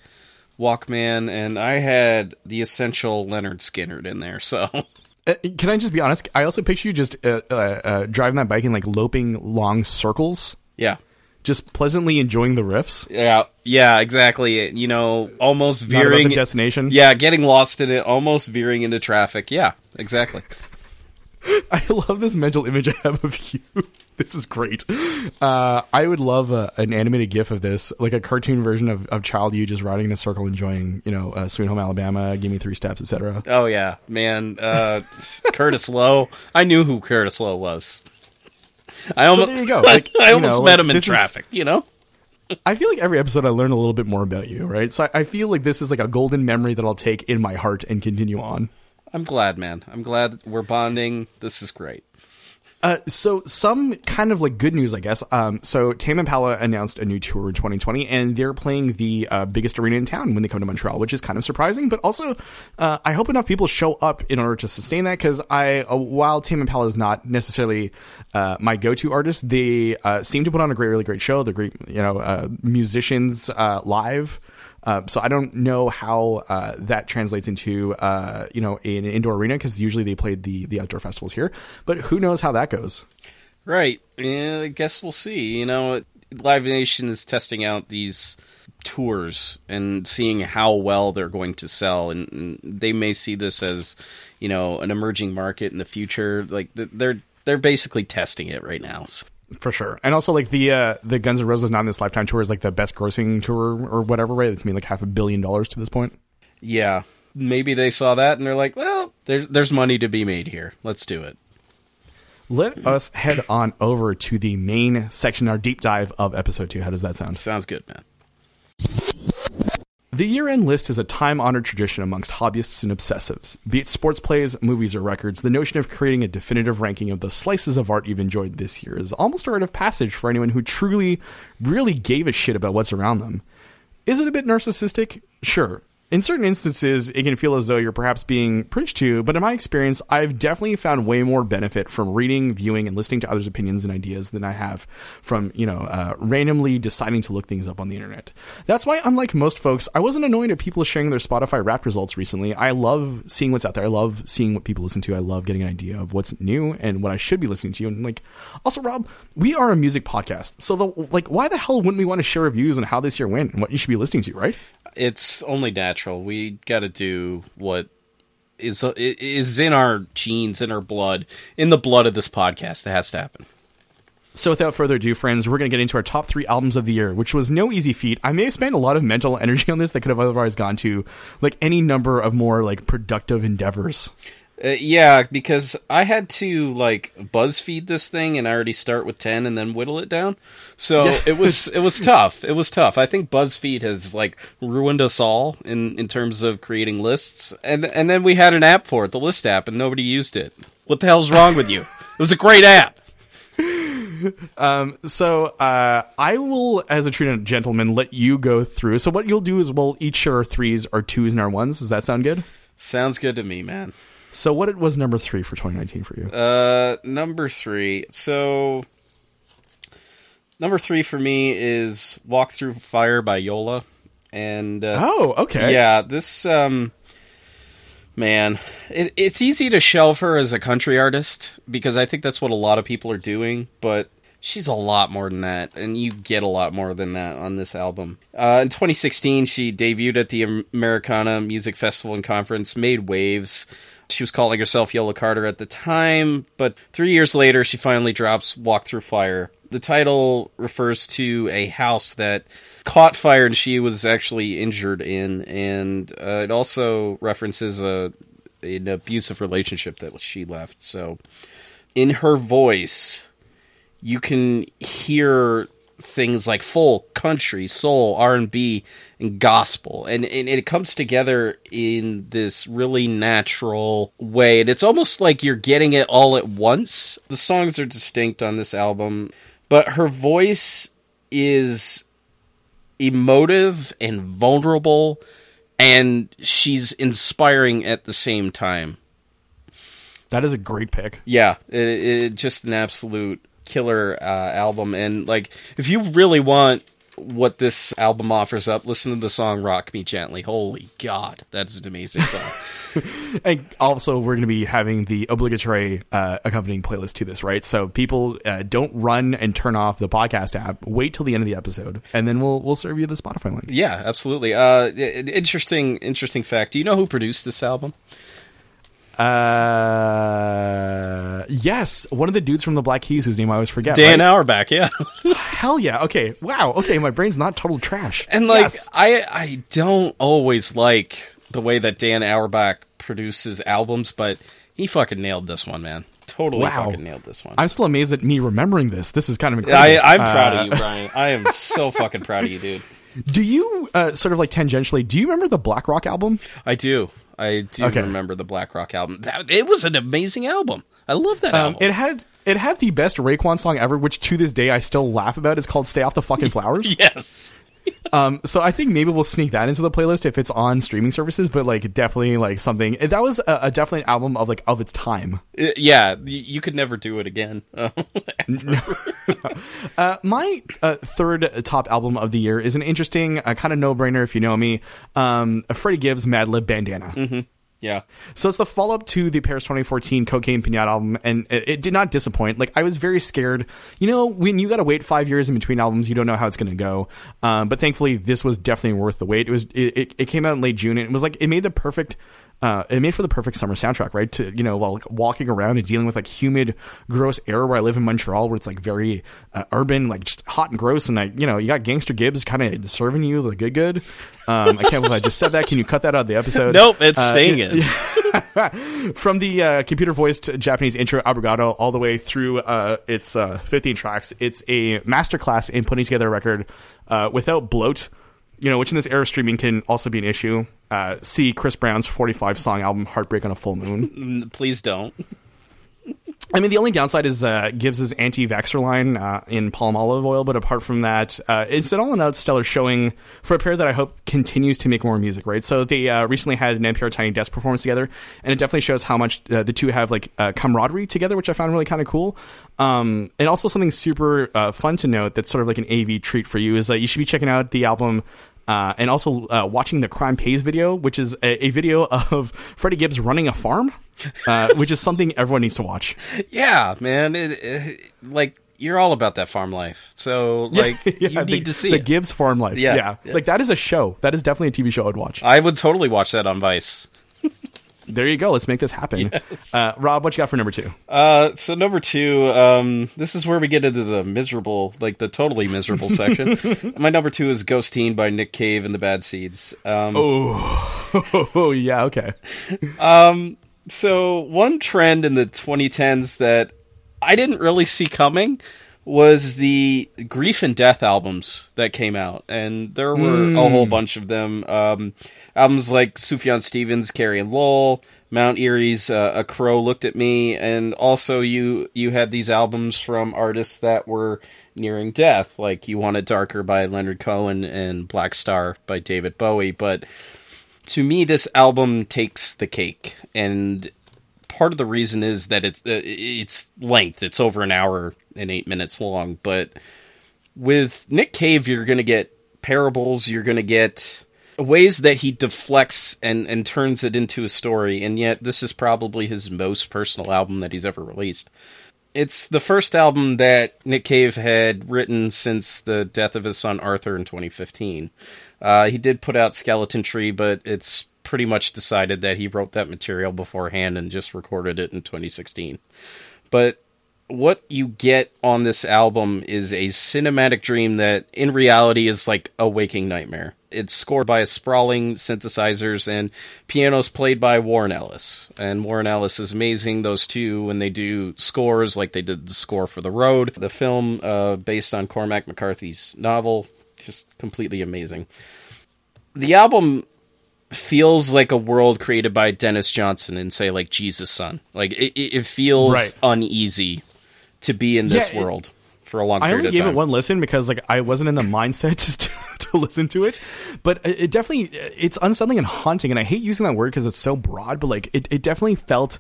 Walkman, and I had the essential Leonard Skinner in there, so... Can I just be honest? I also picture you just driving that bike in, like, loping long circles. Yeah. Just pleasantly enjoying the riffs. Yeah, exactly. You know, almost veering... Not about the destination. Yeah, getting lost in it, almost veering into traffic. Yeah, exactly. I love this mental image I have of you. This is great. I would love an animated GIF of this, like a cartoon version of child you just riding in a circle enjoying, you know, Sweet Home Alabama, Give Me Three Steps, etc. Oh, yeah. Man, Curtis Lowe. I knew who Curtis Lowe was. There you go. Like, I almost met him in traffic, you know? I feel like every episode I learn a little bit more about you, right? So I feel like this is like a golden memory that I'll take in my heart and continue on. I'm glad, man. I'm glad we're bonding. This is great. So some kind of like good news, I guess. So Tame Impala announced a new tour in 2020, and they're playing the biggest arena in town when they come to Montreal, which is kind of surprising. But also, I hope enough people show up in order to sustain that, because while Tame Impala is not necessarily my go-to artist, they seem to put on a really great show. They're great, you know, musicians live. So I don't know how that translates into, you know, an indoor arena, because usually they played the outdoor festivals here. But who knows how that goes? Right. Yeah, I guess we'll see. You know, Live Nation is testing out these tours and seeing how well they're going to sell. And they may see this as, you know, an emerging market in the future. Like, they're basically testing it right now. So. For sure. And also, like, the Guns N' Roses Not In This Lifetime tour is, like, the best grossing tour or whatever, right? It's made, like, $500 million to this point. Yeah. Maybe they saw that and they're like, well, there's money to be made here. Let's do it. Let us head on over to the main section, our deep dive of episode 2. How does that sound? Sounds good, man. The year-end list is a time-honored tradition amongst hobbyists and obsessives. Be it sports plays, movies, or records, the notion of creating a definitive ranking of the slices of art you've enjoyed this year is almost a rite of passage for anyone who truly, really gave a shit about what's around them. Is it a bit narcissistic? Sure. In certain instances, it can feel as though you're perhaps being preached to, but in my experience, I've definitely found way more benefit from reading, viewing, and listening to others' opinions and ideas than I have from, you know, randomly deciding to look things up on the internet. That's why, unlike most folks, I wasn't annoyed at people sharing their Spotify Wrapped results recently. I love seeing what's out there. I love seeing what people listen to. I love getting an idea of what's new and what I should be listening to. And, like, also, Rob, we are a music podcast, so, why the hell wouldn't we want to share reviews on how this year went and what you should be listening to, right? It's only natural. We got to do what is in our genes, in our blood, in the blood of this podcast. It has to happen. So without further ado, friends, we're going to get into our top 3 albums of the year, which was no easy feat. I may have spent a lot of mental energy on this that could have otherwise gone to, like, any number of more, like, productive endeavors. Yeah, because I had to, like, BuzzFeed this thing and I already start with 10 and then whittle it down. So yeah. It was tough. It was tough. I think BuzzFeed has, like, ruined us all in terms of creating lists. And then we had an app for it, the list app, and nobody used it. What the hell's wrong with you? It was a great app. I will, as a true gentleman, let you go through. So what you'll do is we'll each share our 3s, our 2s, and our 1s. Does that sound good? Sounds good to me, man. So what was number 3 for 2019 for you? Number 3. So number 3 for me is Walk Through Fire by Yola. And oh, okay. Yeah, this... Man, it's easy to shelve her as a country artist, because I think that's what a lot of people are doing, but she's a lot more than that, and you get a lot more than that on this album. In 2016, she debuted at the Americana Music Festival and Conference, made waves. She was calling herself Yola Carter at the time, but 3 years later, she finally drops Walk Through Fire. The title refers to a house that caught fire and she was actually injured in, and it also references an abusive relationship that she left. So in her voice, you can hear things like folk, country, soul, R&B, and gospel. And it comes together in this really natural way. And it's almost like you're getting it all at once. The songs are distinct on this album, but her voice is emotive and vulnerable, and she's inspiring at the same time. That is a great pick. Yeah, it just an absolute killer album. And like, if you really want what this album offers up, listen to the song Rock Me Gently. Holy God, that's an amazing song. And also, we're going to be having the obligatory accompanying playlist to this, right? So people, don't run and turn off the podcast app. Wait till the end of the episode, and then we'll serve you the Spotify link. Yeah, absolutely. Interesting fact. Do you know who produced this album? Yes, one of the dudes from the Black Keys whose name I always forget. Dan Auerbach, yeah. Hell yeah. Okay, wow. Okay, my brain's not total trash. And like, yes. I don't always like the way that Dan Auerbach produces albums, but he fucking nailed this one, man. Totally fucking nailed this one. I'm still amazed at me remembering this. This is kind of incredible. I'm proud of you, Brian. I am so fucking proud of you, dude. Do you, sort of like tangentially, do you remember the Black Rock album? I do remember the Black Rock album. It was an amazing album. I love that album. It had the best Raekwon song ever, which to this day I still laugh about. It's called Stay Off the Fucking Flowers. Yes. So I think maybe we'll sneak that into the playlist if it's on streaming services, but like definitely like something. That was a definitely an album of like of its time. Yeah, you could never do it again. No. My third top album of the year is an interesting kind of no-brainer if you know me. A Freddie Gibbs, Madlib, Bandana. Mm-hmm. Yeah. So it's the follow-up to the Paris 2014 Cocaine Pinata album, and it did not disappoint. Like, I was very scared. You know, when you got to wait 5 years in between albums, you don't know how it's going to go. But thankfully, this was definitely worth the wait. It came out in late June, and it was like, it made for the perfect summer soundtrack, right? To, you know, while like, walking around and dealing with like humid, gross air where I live in Montreal, where it's like very urban, like just hot and gross. And like, you know, you got Gangster Gibbs kind of serving you the good. I can't believe I just said that. Can you cut that out of the episode? Nope, it's staying in. From the computer voiced Japanese intro Arigato all the way through its 15 tracks, it's a masterclass in putting together a record without bloat. You know, which in this era of streaming can also be an issue. See Chris Brown's 45-song album, Heartbreak on a Full Moon. Please don't. I mean, the only downside is Gibbs' anti-vaxxer line in palm olive oil, but apart from that, it's an all-in-out stellar showing for a pair that I hope continues to make more music, right? So they recently had an NPR Tiny Desk performance together, and it definitely shows how much the two have like camaraderie together, which I found really kind of cool. And also something super fun to note that's sort of like an AV treat for you is that you should be checking out the album and also watching the Crime Pays video, which is a video of Freddie Gibbs running a farm, which is something everyone needs to watch. Yeah, man. Like, you're all about that farm life. So, like, you need to see the Gibbs farm life. Yeah. Like, that is a show. That is definitely a TV show I'd watch. I would totally watch that on Vice. There you go. Let's make this happen. Yes. Rob, what you got for number two? So number two, this is where we get into the totally miserable section. My number two is Ghosteen by Nick Cave and the Bad Seeds. Yeah. Okay. So one trend in the 2010s that I didn't really see coming was the grief and death albums that came out, and there were a whole bunch of them. Albums like Sufjan Stevens' Carrie and Lowell, Mount Erie's A Crow Looked at Me, and also you had these albums from artists that were nearing death, like You Want It Darker by Leonard Cohen and Black Star by David Bowie. But to me, this album takes the cake, and part of the reason is that it's length. It's over an hour and 8 minutes long, but with Nick Cave, you're going to get parables, you're going to get ways that he deflects and turns it into a story, and yet this is probably his most personal album that he's ever released. It's the first album that Nick Cave had written since the death of his son Arthur in 2015. He did put out Skeleton Tree, but it's pretty much decided that he wrote that material beforehand and just recorded it in 2016. But what you get on this album is a cinematic dream that in reality is like a waking nightmare. It's scored by sprawling synthesizers and pianos played by Warren Ellis. And Warren Ellis is amazing, those two, when they do scores, like they did the score for The Road, the film based on Cormac McCarthy's novel. Just completely amazing. The album feels like a world created by Dennis Johnson and say like Jesus Son. Like it feels uneasy to be in this world for a long period of time. I only gave it one listen because like I wasn't in the mindset to listen to it, but it definitely, it's unsettling and haunting. And I hate using that word because it's so broad, but like it definitely felt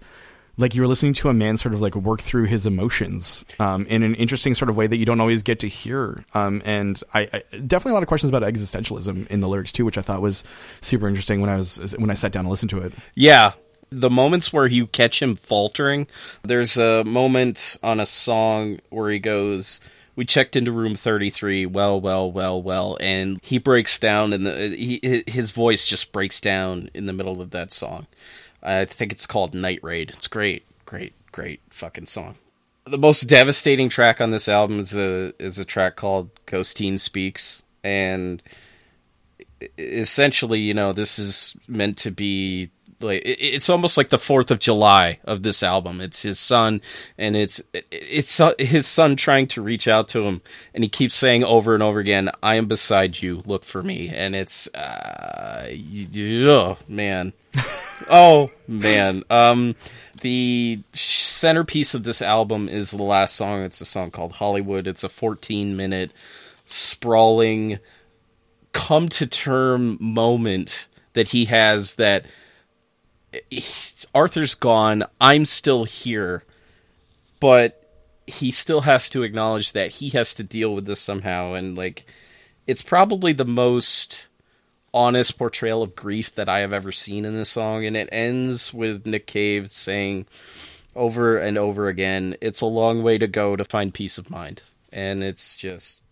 like you were listening to a man sort of like work through his emotions in an interesting sort of way that you don't always get to hear. And I definitely a lot of questions about existentialism in the lyrics too, which I thought was super interesting when I sat down to listen to it. Yeah. The moments where you catch him faltering, there's a moment on a song where he goes, "We checked into room 33, well, and he breaks down, and his voice just breaks down in the middle of that song. I think it's called Night Raid. It's great fucking song. The most devastating track on this album is a track called Ghost Teen Speaks, and essentially, you know, this is meant to be like, it's almost like the 4th of July of this album. It's his son, and it's his son trying to reach out to him, and he keeps saying over and over again, "I am beside you, look for me." And it's oh man. The centerpiece of this album is the last song. It's a song called Hollywood. It's a 14-minute sprawling come to term moment that he has, that Arthur's gone, I'm still here, but he still has to acknowledge that he has to deal with this somehow. And like, it's probably the most honest portrayal of grief that I have ever seen in this song. And it ends with Nick Cave saying over and over again, "It's a long way to go to find peace of mind." And it's just,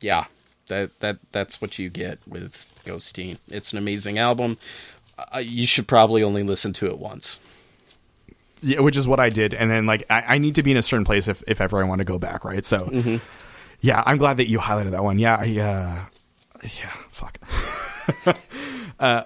yeah, that's what you get with Ghost Teen. It's an amazing album. You should probably only listen to it once. Yeah, which is what I did. And then like, I need to be in a certain place if ever I want to go back. Right. So yeah, I'm glad that you highlighted that one. Yeah. Yeah. Fuck.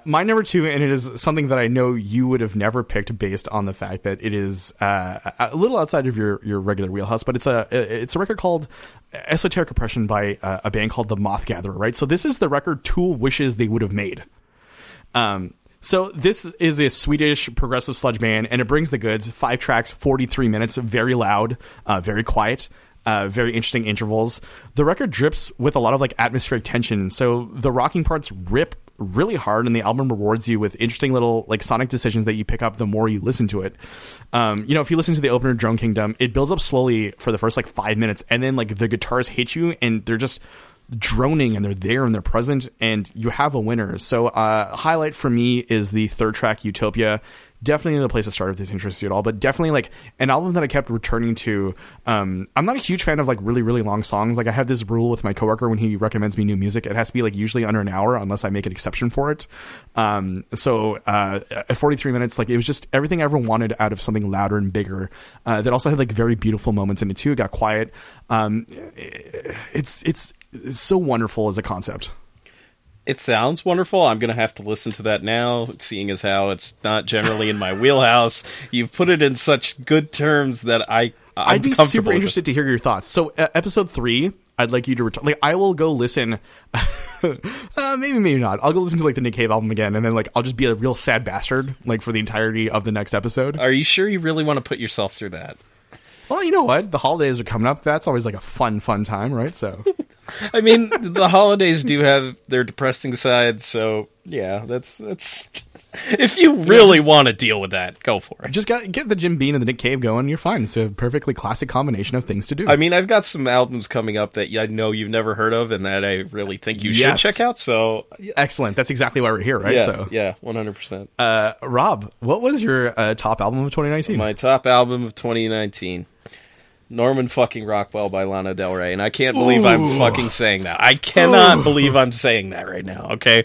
My number 2, and it is something that I know you would have never picked based on the fact that it is a little outside of your regular wheelhouse, but it's a record called Esoteric Oppression by a band called The Moth Gatherer. Right. So this is the record Tool wishes they would have made. So this is a Swedish progressive sludge band, and it brings the goods. 5 tracks, 43 minutes, very loud, very quiet, very interesting intervals. The record drips with a lot of like atmospheric tension, so the rocking parts rip really hard, and the album rewards you with interesting little like sonic decisions that you pick up the more you listen to it. You know, if you listen to the opener Drone Kingdom, it builds up slowly for the first like 5 minutes, and then like the guitars hit you, and they're just droning, and they're there, and they're present, and you have a winner. So highlight for me is the 3rd track, Utopia. Definitely the place to start if this interests you at all, but definitely like an album that I kept returning to. I'm not a huge fan of like really, really long songs. Like I have this rule with my coworker when he recommends me new music, it has to be like usually under an hour unless I make an exception for it. So at 43 minutes, like it was just everything I ever wanted out of something louder and bigger, that also had like very beautiful moments in it too. It got quiet. It's so wonderful as a concept. It sounds wonderful. I'm going to have to listen to that now, seeing as how it's not generally in my wheelhouse. You've put it in such good terms that I'd be super interested to hear your thoughts. So episode 3, I'd like you to return. Like, I will go listen. Maybe not. I'll go listen to like the Nick Cave album again, and then like I'll just be a real sad bastard like for the entirety of the next episode. Are you sure you really want to put yourself through that? Well, you know what? The holidays are coming up. That's always like a fun time, right? So, I mean, the holidays do have their depressing side. So, yeah, that's if you really want to deal with that, go for it. Just get the Jim Beam and the Nick Cave going. You're fine. It's a perfectly classic combination of things to do. I mean, I've got some albums coming up that I know you've never heard of, and that I really think you should check out. So, excellent. That's exactly why we're here, right? Yeah, so, yeah, 100%. Rob, what was your top album of 2019? My top album of 2019. Norman fucking Rockwell by Lana Del Rey, and I can't believe I'm fucking saying that. I cannot believe I'm saying that right now, okay?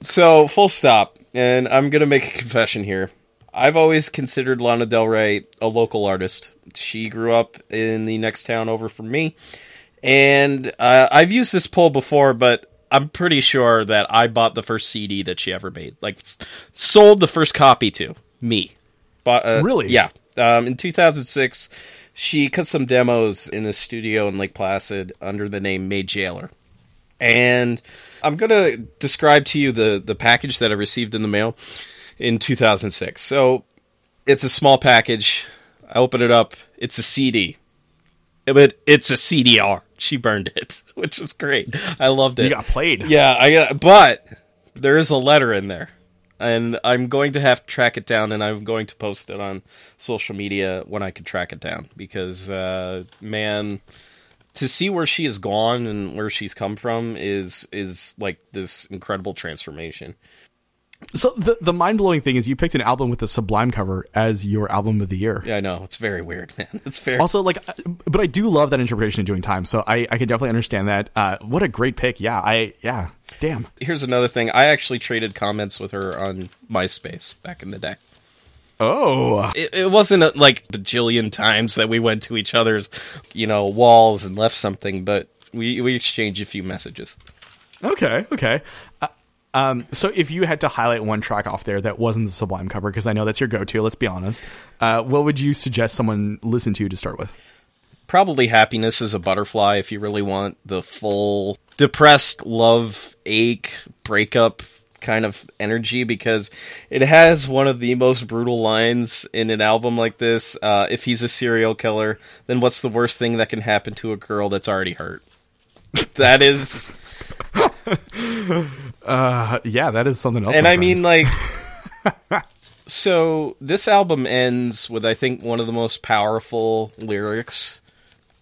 So, full stop, and I'm going to make a confession here. I've always considered Lana Del Rey a local artist. She grew up in the next town over from me, and I've used this poll before, but I'm pretty sure that I bought the first CD that she ever made. Like, sold the first copy to me. Really? Yeah. In 2006... she cut some demos in a studio in Lake Placid under the name Maid Jailer. And I'm going to describe to you the package that I received in the mail in 2006. So it's a small package. I open it up. It's a CD. But it's a CDR. She burned it, which was great. I loved it. You got played. Yeah, but there is a letter in there. and I'm going to have to track it down, and I'm going to post it on social media when I can track it down, because, man, to see where she has gone and where she's come from is like this incredible transformation. So the mind-blowing thing is you picked an album with a Sublime cover as your album of the year. Yeah, I know. It's very weird, man. It's fair. Also, like, but I do love that interpretation of doing time, so I can definitely understand that. What a great pick. Yeah. Damn. Here's another thing. I actually traded comments with her on MySpace back in the day. Oh. It wasn't like a bajillion times that we went to each other's, walls and left something, but we exchanged a few messages. Okay. So if you had to highlight one track off there that wasn't the Sublime cover, because I know that's your go-to, let's be honest, what would you suggest someone listen to start with? Probably Happiness is a Butterfly, if you really want the full depressed love, ache, breakup kind of energy, because it has one of the most brutal lines in an album like this. If he's a serial killer, then what's the worst thing that can happen to a girl that's already hurt? That is... yeah, that is something else. And I mean, like, so this album ends with, I think, one of the most powerful lyrics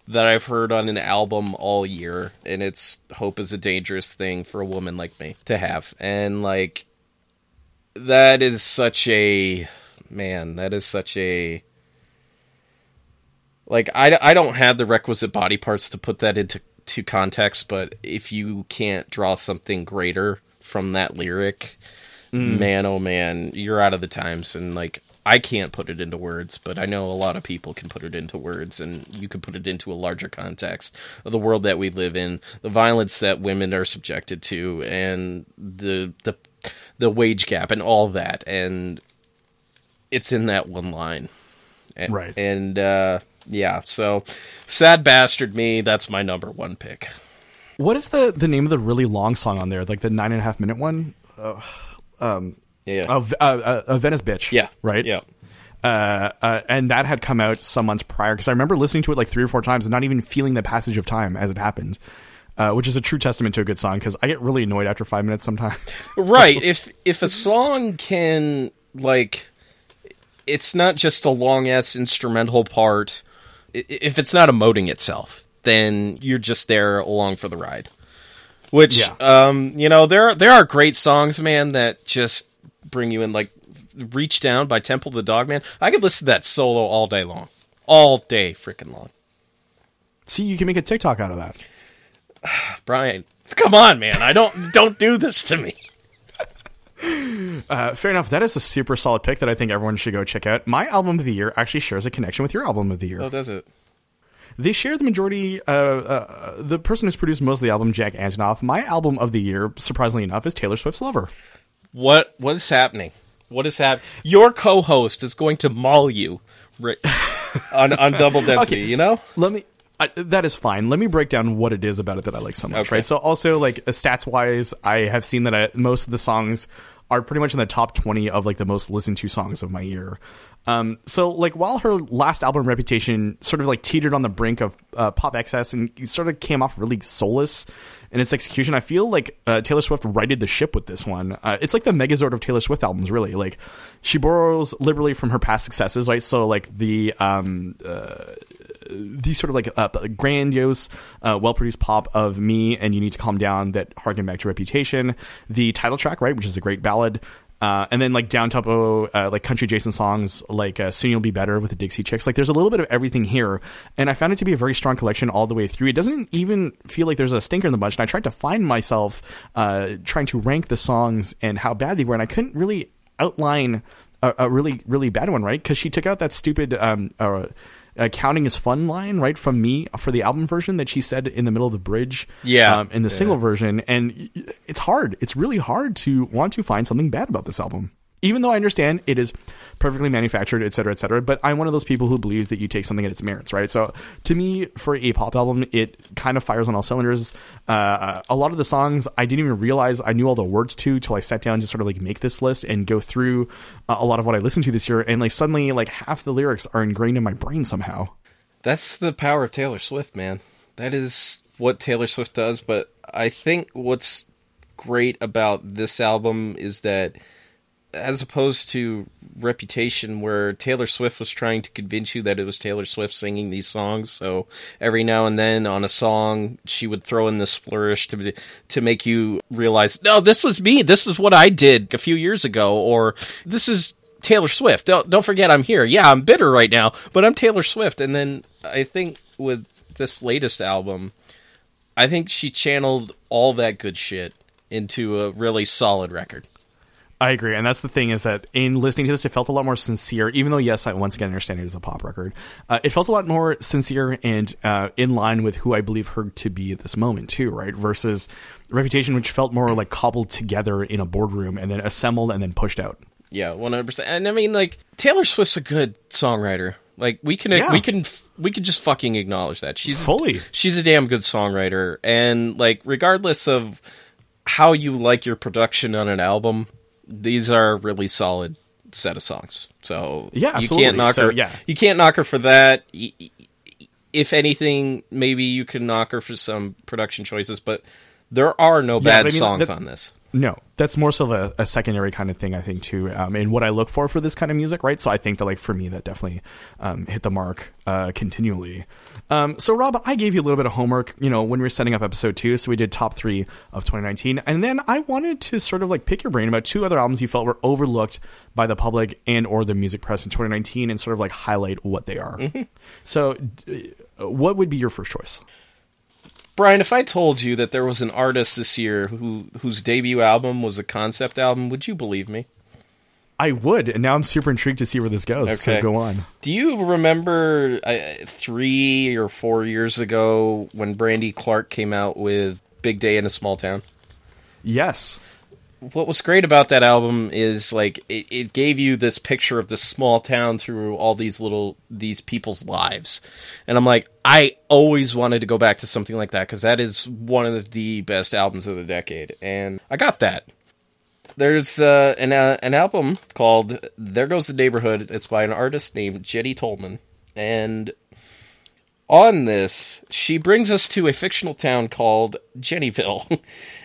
that I've heard on an album all year. And it's, hope is a dangerous thing for a woman like me to have. And like, that is such a, man, that is such a, like, I don't have the requisite body parts to put that into context, but if you can't draw something greater from that lyric, man, oh man, you're out of the times. And like, I can't put it into words, but I know a lot of people can put it into words, and you can put it into a larger context of the world that we live in, the violence that women are subjected to, and the wage gap and all that. And it's in that one line. Right. And, yeah, so Sad Bastard Me, that's my number one pick. What is the name of the really long song on there? Like the 9.5 minute one? Venice Bitch. Yeah. Right? Yeah. And that had come out some months prior, because I remember listening to it like 3 or 4 times and not even feeling the passage of time as it happened, which is a true testament to a good song, because I get really annoyed after 5 minutes sometimes. Right. If a song can, like, it's not just a long-ass instrumental part... If it's not emoting itself, then you're just there along for the ride. Which, yeah. There are great songs, man, that just bring you in, like Reach Down by Temple the Dog Man. I could listen to that solo all day long. All day freaking long. See, you can make a TikTok out of that. Brian, come on, man. I don't do this to me. Fair enough. That is a super solid pick that I think everyone should go check out. My album of the year actually shares a connection with your album of the year. Oh, does it? They share the majority. The person who's produced most of the album, Jack Antonoff. My album of the year, surprisingly enough, is Taylor Swift's Lover. What is happening? What is happening? Your co-host is going to maul you on Double Density. Okay. Let me. That is fine. Let me break down what it is about it that I like so much, okay. Right? So also, like, stats-wise, I have seen that most of the songs are pretty much in the top 20 of, like, the most listened-to songs of my year. So, like, while her last album, Reputation, sort of, like, teetered on the brink of pop excess and sort of came off really soulless in its execution, I feel like Taylor Swift righted the ship with this one. It's like the Megazord of Taylor Swift albums, really. Like, she borrows liberally from her past successes, right? So, like, these sort of like grandiose, well-produced pop of Me and You Need to Calm Down that harken back to Reputation, the title track, right, which is a great ballad, and then like down-tempo, like country adjacent songs like Soon You'll Be Better with the Dixie Chicks. Like, there's a little bit of everything here, and I found it to be a very strong collection all the way through. It doesn't even feel like there's a stinker in the bunch, and I tried to find myself trying to rank the songs and how bad they were, and I couldn't really outline a really, really bad one, right? Because she took out that stupid... counting is fun line, right, from Me for the album version that she said in the middle of the bridge, in the single version. And it's hard. It's really hard to want to find something bad about this album, even though I understand it is perfectly manufactured, et cetera, but I'm one of those people who believes that you take something at its merits, right? So to me, for a pop album, it kind of fires on all cylinders. A lot of the songs I didn't even realize I knew all the words to till I sat down to sort of like make this list and go through a lot of what I listened to this year, and like suddenly like half the lyrics are ingrained in my brain somehow. That's the power of Taylor Swift, man. That is what Taylor Swift does, but I think what's great about this album is that as opposed to Reputation, where Taylor Swift was trying to convince you that it was Taylor Swift singing these songs. So every now and then on a song, she would throw in this flourish to make you realize, no, this was me. This is what I did a few years ago, or this is Taylor Swift. Don't forget I'm here. Yeah, I'm bitter right now, but I'm Taylor Swift. And then I think with this latest album, I think she channeled all that good shit into a really solid record. I agree, and that's the thing, is that in listening to this, it felt a lot more sincere, even though, yes, I once again understand it as a pop record. It felt a lot more sincere and in line with who I believe her to be at this moment, too, right? Versus Reputation, which felt more like cobbled together in a boardroom and then assembled and then pushed out. Yeah, 100%. And I mean, like, Taylor Swift's a good songwriter. Like, we can just fucking acknowledge that. She's a damn good songwriter, and, like, regardless of how you like your production on an album, these are a really solid set of songs. So yeah, absolutely. You can't knock her. Yeah. You can't knock her for that. If anything, maybe you can knock her for some production choices, but there are no bad songs on this. No, that's more so a secondary kind of thing, I think, too, and what I look for this kind of music, right? So I think that, like, for me, that definitely hit the mark continually. So, Rob, I gave you a little bit of homework, you know, when we were setting up episode 2. So we did top 3 of 2019. And then I wanted to sort of, like, pick your brain about 2 other albums you felt were overlooked by the public and or the music press in 2019 and sort of, like, highlight what they are. Mm-hmm. So what would be your first choice? Brian, if I told you that there was an artist this year whose debut album was a concept album, would you believe me? I would, and now I'm super intrigued to see where this goes, okay. So go on. Do you remember 3 or 4 years ago when Brandi Clark came out with Big Day in a Small Town? Yes. What was great about that album is, like, it gave you this picture of this small town through all these people's lives. And I'm like, I always wanted to go back to something like that, because that is one of the best albums of the decade. And I got that. There's an album called There Goes the Neighborhood. It's by an artist named Jenny Tolman. And on this, she brings us to a fictional town called Jennyville.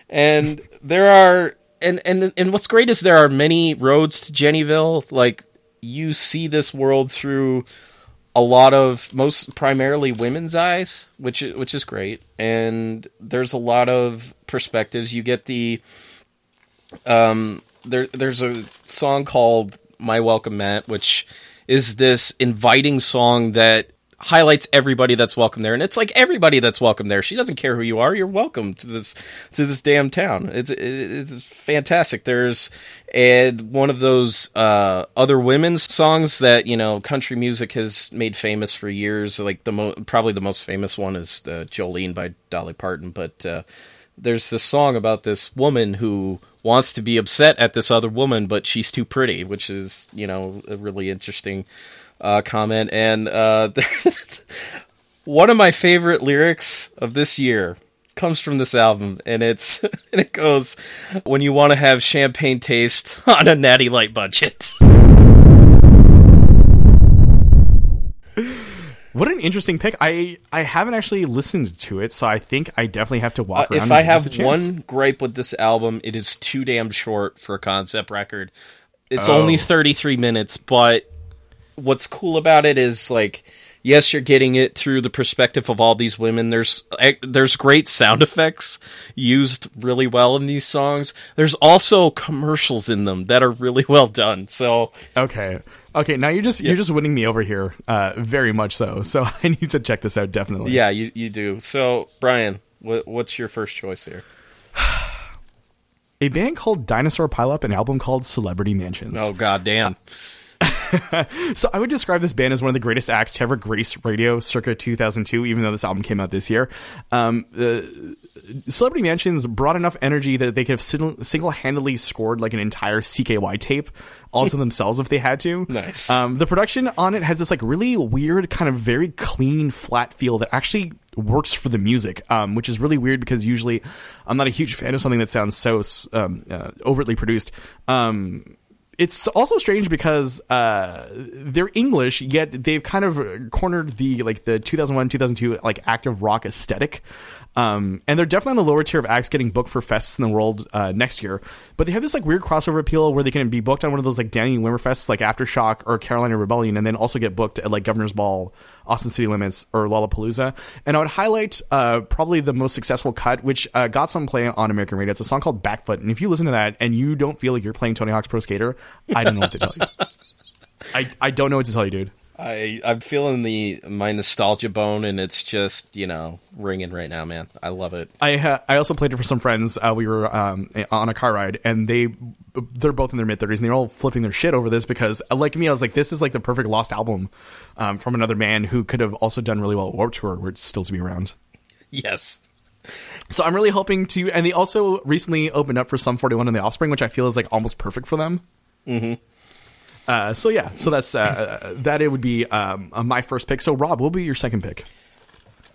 And there are... And what's great is there are many roads to Jennyville. Like, you see this world through a lot of, most primarily women's eyes, which is great. And there's a lot of perspectives. You get the there's a song called My Welcome Mat, which is this inviting song that highlights everybody that's welcome there, and it's like everybody that's welcome there. She doesn't care who you are. You're welcome to this damn town. It's fantastic. There's one of those other women's songs that, you know, country music has made famous for years. Like probably the most famous one is Jolene by Dolly Parton. But there's this song about this woman who wants to be upset at this other woman, but she's too pretty, which is, you know, a really interesting comment. And one of my favorite lyrics of this year comes from this album, and it goes, "When you want to have champagne taste on a natty light budget." What an interesting pick. I haven't actually listened to it, so I think I definitely have to walk around. If I have one gripe with this album, it is too damn short for a concept record. It's only 33 minutes, but what's cool about it is, like, yes, you're getting it through the perspective of all these women. There's great sound effects used really well in these songs. There's also commercials in them that are really well done. So okay, now you're just winning me over here, very much so. So I need to check this out, definitely. Yeah, you do. So Brian, what's your first choice here? A band called Dinosaur Pileup, an album called Celebrity Mansions. Oh goddamn. So I would describe this band as one of the greatest acts to ever grace radio circa 2002, even though this album came out this year. Celebrity Mansions brought enough energy that they could have single-handedly scored, like, an entire CKY tape all to themselves if they had to. Nice. The production on it has this, like, really weird kind of very clean, flat feel that actually works for the music, which is really weird, because usually I'm not a huge fan of something that sounds so overtly produced. It's also strange because they're English, yet they've kind of cornered the 2001, 2002 like active rock aesthetic, And they're definitely on the lower tier of acts getting booked for fests in the world next year. But they have this like weird crossover appeal where they can be booked on one of those like Danny Limmerfests, like Aftershock or Carolina Rebellion, and then also get booked at like Governor's Ball, Austin City Limits, or Lollapalooza. And I would highlight probably the most successful cut, which got some play on American Radio. It's a song called Backfoot. And if you listen to that and you don't feel like you're playing Tony Hawk's Pro Skater, I don't know what to tell you. I don't know what to tell you, dude. I'm feeling my nostalgia bone, and it's just, you know, ringing right now, man. I love it. I also played it for some friends. We were on a car ride, and they're both in their mid-30s, and they're all flipping their shit over this because, like me, I was like, this is like the perfect lost album from another man who could have also done really well at Warped Tour, where it's still to be around. Yes. So I'm really hoping to... And they also recently opened up for Sum 41 and The Offspring, which I feel is like almost perfect for them. Mm-hmm. So that's that. It would be my first pick. So, Rob, what will be your second pick?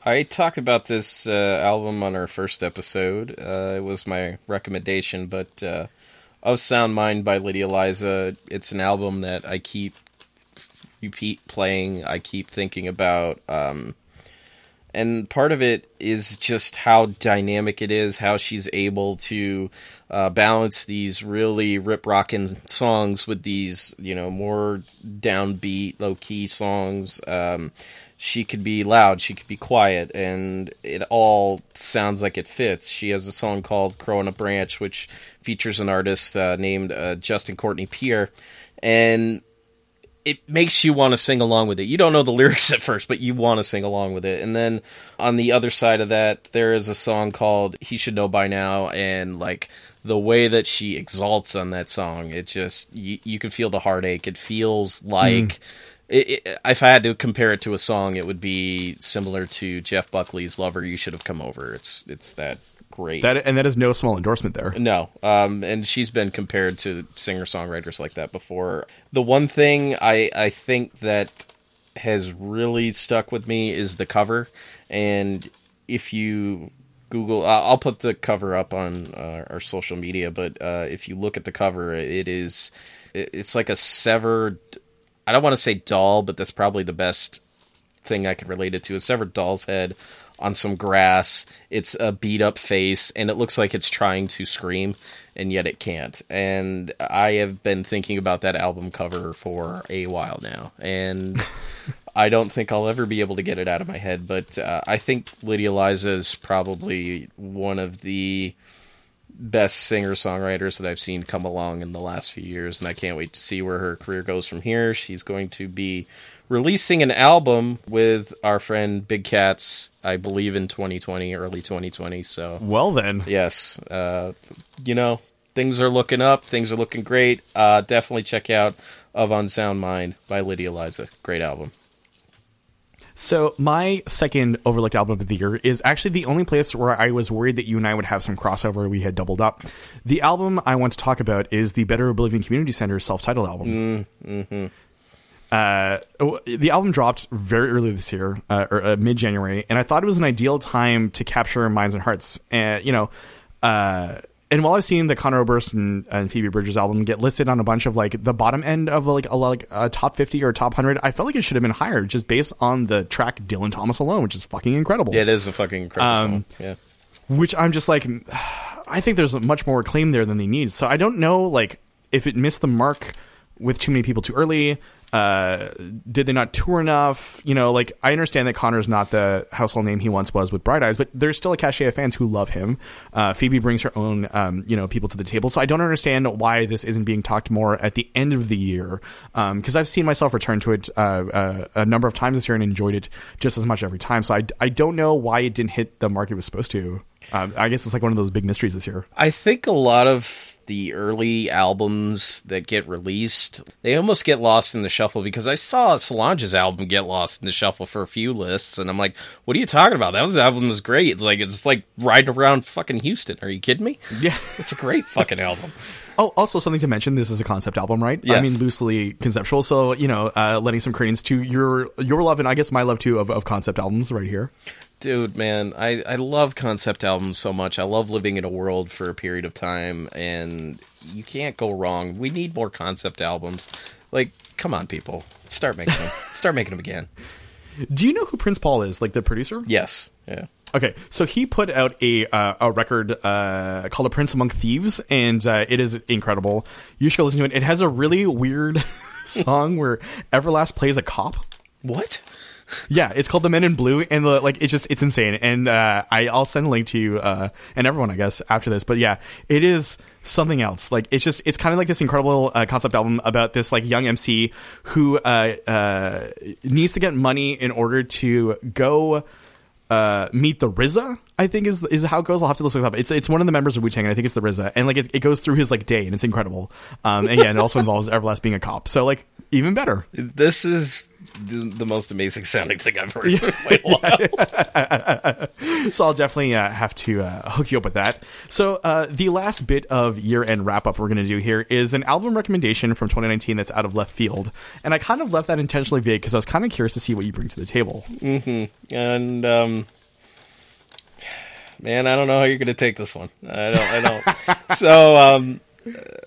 I talked about this album on our first episode. It was my recommendation, but Of Sound Mind by Lydia Liza. It's an album that I keep repeat playing. I keep thinking about, and part of it is just how dynamic it is, how she's able to balance these really rip-rockin' songs with these, you know, more downbeat, low-key songs. She could be loud, she could be quiet, and it all sounds like it fits. She has a song called Crow on a Branch, which features an artist named Justin Courtney Pierre, and it makes you want to sing along with it. You don't know the lyrics at first, but you want to sing along with it. And then on the other side of that, there is a song called He Should Know By Now. And like the way that she exalts on that song, it just, you can feel the heartache. It feels like if I had to compare it to a song, it would be similar to Jeff Buckley's Lover, You Should Have Come Over. It's that great. That is no small endorsement there. No. And she's been compared to singer-songwriters like that before. The one thing I think that has really stuck with me is the cover. And if you Google... I'll put the cover up on our social media, but if you look at the cover, it's like a severed... I don't want to say doll, but that's probably the best thing I can relate it to. A severed doll's head on some grass. It's a beat up face, and it looks like it's trying to scream, and yet it can't. And I have been thinking about that album cover for a while now, and I don't think I'll ever be able to get it out of my head, but I think Lydia Liza is probably one of the best singer-songwriters that I've seen come along in the last few years, and I can't wait to see where her career goes from here. She's going to be releasing an album with our friend Big Cats, I believe, in 2020, early 2020. So, well then. Yes. You know, things are looking up. Things are looking great. Definitely check out Of Unsound Mind by Lydia Liza. Great album. So my second overlooked album of the year is actually the only place where I was worried that you and I would have some crossover. We had doubled up. The album I want to talk about is the Better Oblivion Community Center self-titled album. Mm-hmm. The album dropped very early this year, or mid-January, and I thought it was an ideal time to capture minds and hearts. And, you know, and while I've seen the Conor Oberst and Phoebe Bridgers album get listed on a bunch of like the bottom end of a top 50 or top 100, I felt like it should have been higher just based on the track Dylan Thomas alone, which is fucking incredible. Yeah, it is a fucking incredible song. Yeah, which I'm just like, I think there's much more acclaim there than they need. So I don't know, like, if it missed the mark with too many people too early. Did they not tour enough? You know, like, I understand that Conor's not the household name he once was with Bright Eyes, but there's still a cachet of fans who love him. Phoebe brings her own, you know, people to the table. So I don't understand why this isn't being talked more at the end of the year. Because I've seen myself return to it a number of times this year and enjoyed it just as much every time. So I don't know why it didn't hit the mark it was supposed to. I guess it's like one of those big mysteries this year. I think a lot of the early albums that get released, they almost get lost in the shuffle, because I saw Solange's album get lost in the shuffle for a few lists, and I'm like, what are you talking about? That album was great. It's like riding around fucking Houston. Are you kidding me? Yeah. It's a great fucking album. Oh, also something to mention, this is a concept album, right? Yes. I mean, loosely conceptual, so, you know, lending some credence to your love, and I guess my love, too, of concept albums right here. Dude, man, I love concept albums so much. I love living in a world for a period of time, and you can't go wrong. We need more concept albums. Like, come on, people. Start making them. Start making them again. Do you know who Prince Paul is? Like, the producer? Yes. Yeah. Okay, so he put out a record called A Prince Among Thieves, and it is incredible. You should go listen to it. It has a really weird song where Everlast plays a cop. What? Yeah, it's called The Men in Blue, and it's insane. And I'll send a link to you and everyone, I guess, after this. But yeah, it is something else. Like, it's just, it's kind of like this incredible concept album about this like young MC who needs to get money in order to go meet the RZA, I think is how it goes. I'll have to look it up. It's one of the members of Wu-Tang, and I think it's the RZA, and like it goes through his like day, and it's incredible. And yeah, and it also involves Everlast being a cop, so like even better. This is the most amazing sounding thing I've heard in quite a while. So I'll definitely have to hook you up with that. So the last bit of year-end wrap-up we're going to do here is an album recommendation from 2019 that's out of left field. And I kind of left that intentionally vague because I was kind of curious to see what you bring to the table. Mm-hmm. And, man, I don't know how you're going to take this one. I don't. So,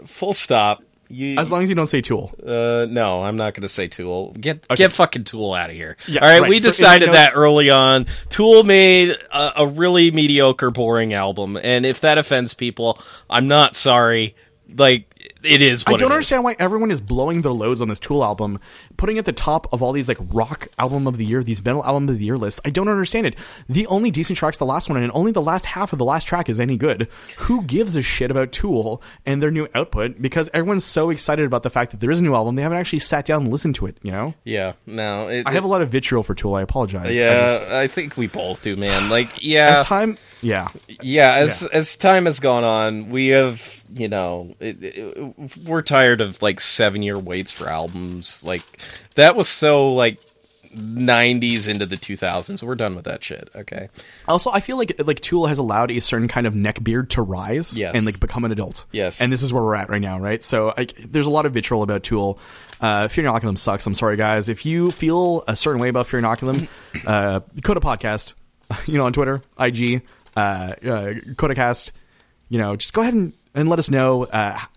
full stop. As long as you don't say Tool. No, I'm not going to say Tool. Get fucking Tool out of here. Yeah, all right, we decided that early on. Tool made a really mediocre, boring album, and if that offends people, I'm not sorry. Like, it is what it is. I don't understand why everyone is blowing their loads on this Tool album, putting it at the top of all these, like, rock album of the year, these metal album of the year lists. I don't understand it. The only decent track's the last one, and only the last half of the last track is any good. Who gives a shit about Tool and their new output? Because everyone's so excited about the fact that there is a new album, they haven't actually sat down and listened to it, you know? Yeah, no. I have a lot of vitriol for Tool, I apologize. Yeah, I think we both do, man. Like, yeah. As time has gone on, we have, you know, we're tired of like 7-year waits for albums. Like, that was so like 90s into the 2000s. We're done with that shit. Okay. Also, I feel like Tool has allowed a certain kind of neckbeard to rise and like become an adult. Yes. And this is where we're at right now, right? So there's a lot of vitriol about Tool. Fear Inoculum sucks. I'm sorry, guys. If you feel a certain way about Fear Inoculum, go to podcast, you know, on Twitter, IG. Kodacast, you know, just go ahead and let us know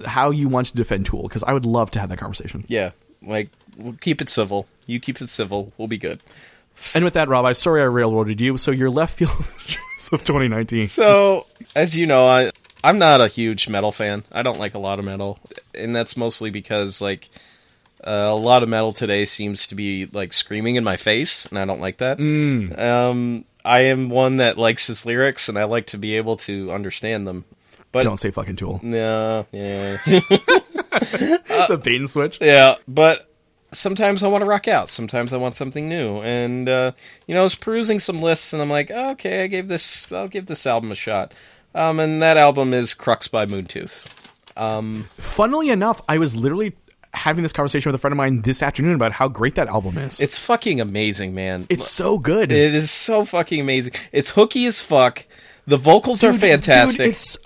how you want to defend Tool, because I would love to have that conversation. Yeah, like, we'll keep it civil. You keep it civil. We'll be good. And with that, Rob, I'm sorry I railroaded you. So your left field of 2019. So, as you know, I'm not a huge metal fan. I don't like a lot of metal, and that's mostly because, like, a lot of metal today seems to be, like, screaming in my face, and I don't like that. I am one that likes his lyrics, and I like to be able to understand them. But don't say fucking Tool. No, yeah. The bait and switch. Yeah, but sometimes I want to rock out. Sometimes I want something new. And, you know, I was perusing some lists, and I'm like, oh, okay, I'll give this album a shot. And that album is Crux by Moon Tooth. Funnily enough, I was literally having this conversation with a friend of mine this afternoon about how great that album is. It's fucking amazing, man. It's so good. It is so fucking amazing. It's hooky as fuck. The vocals are fantastic. Dude, it's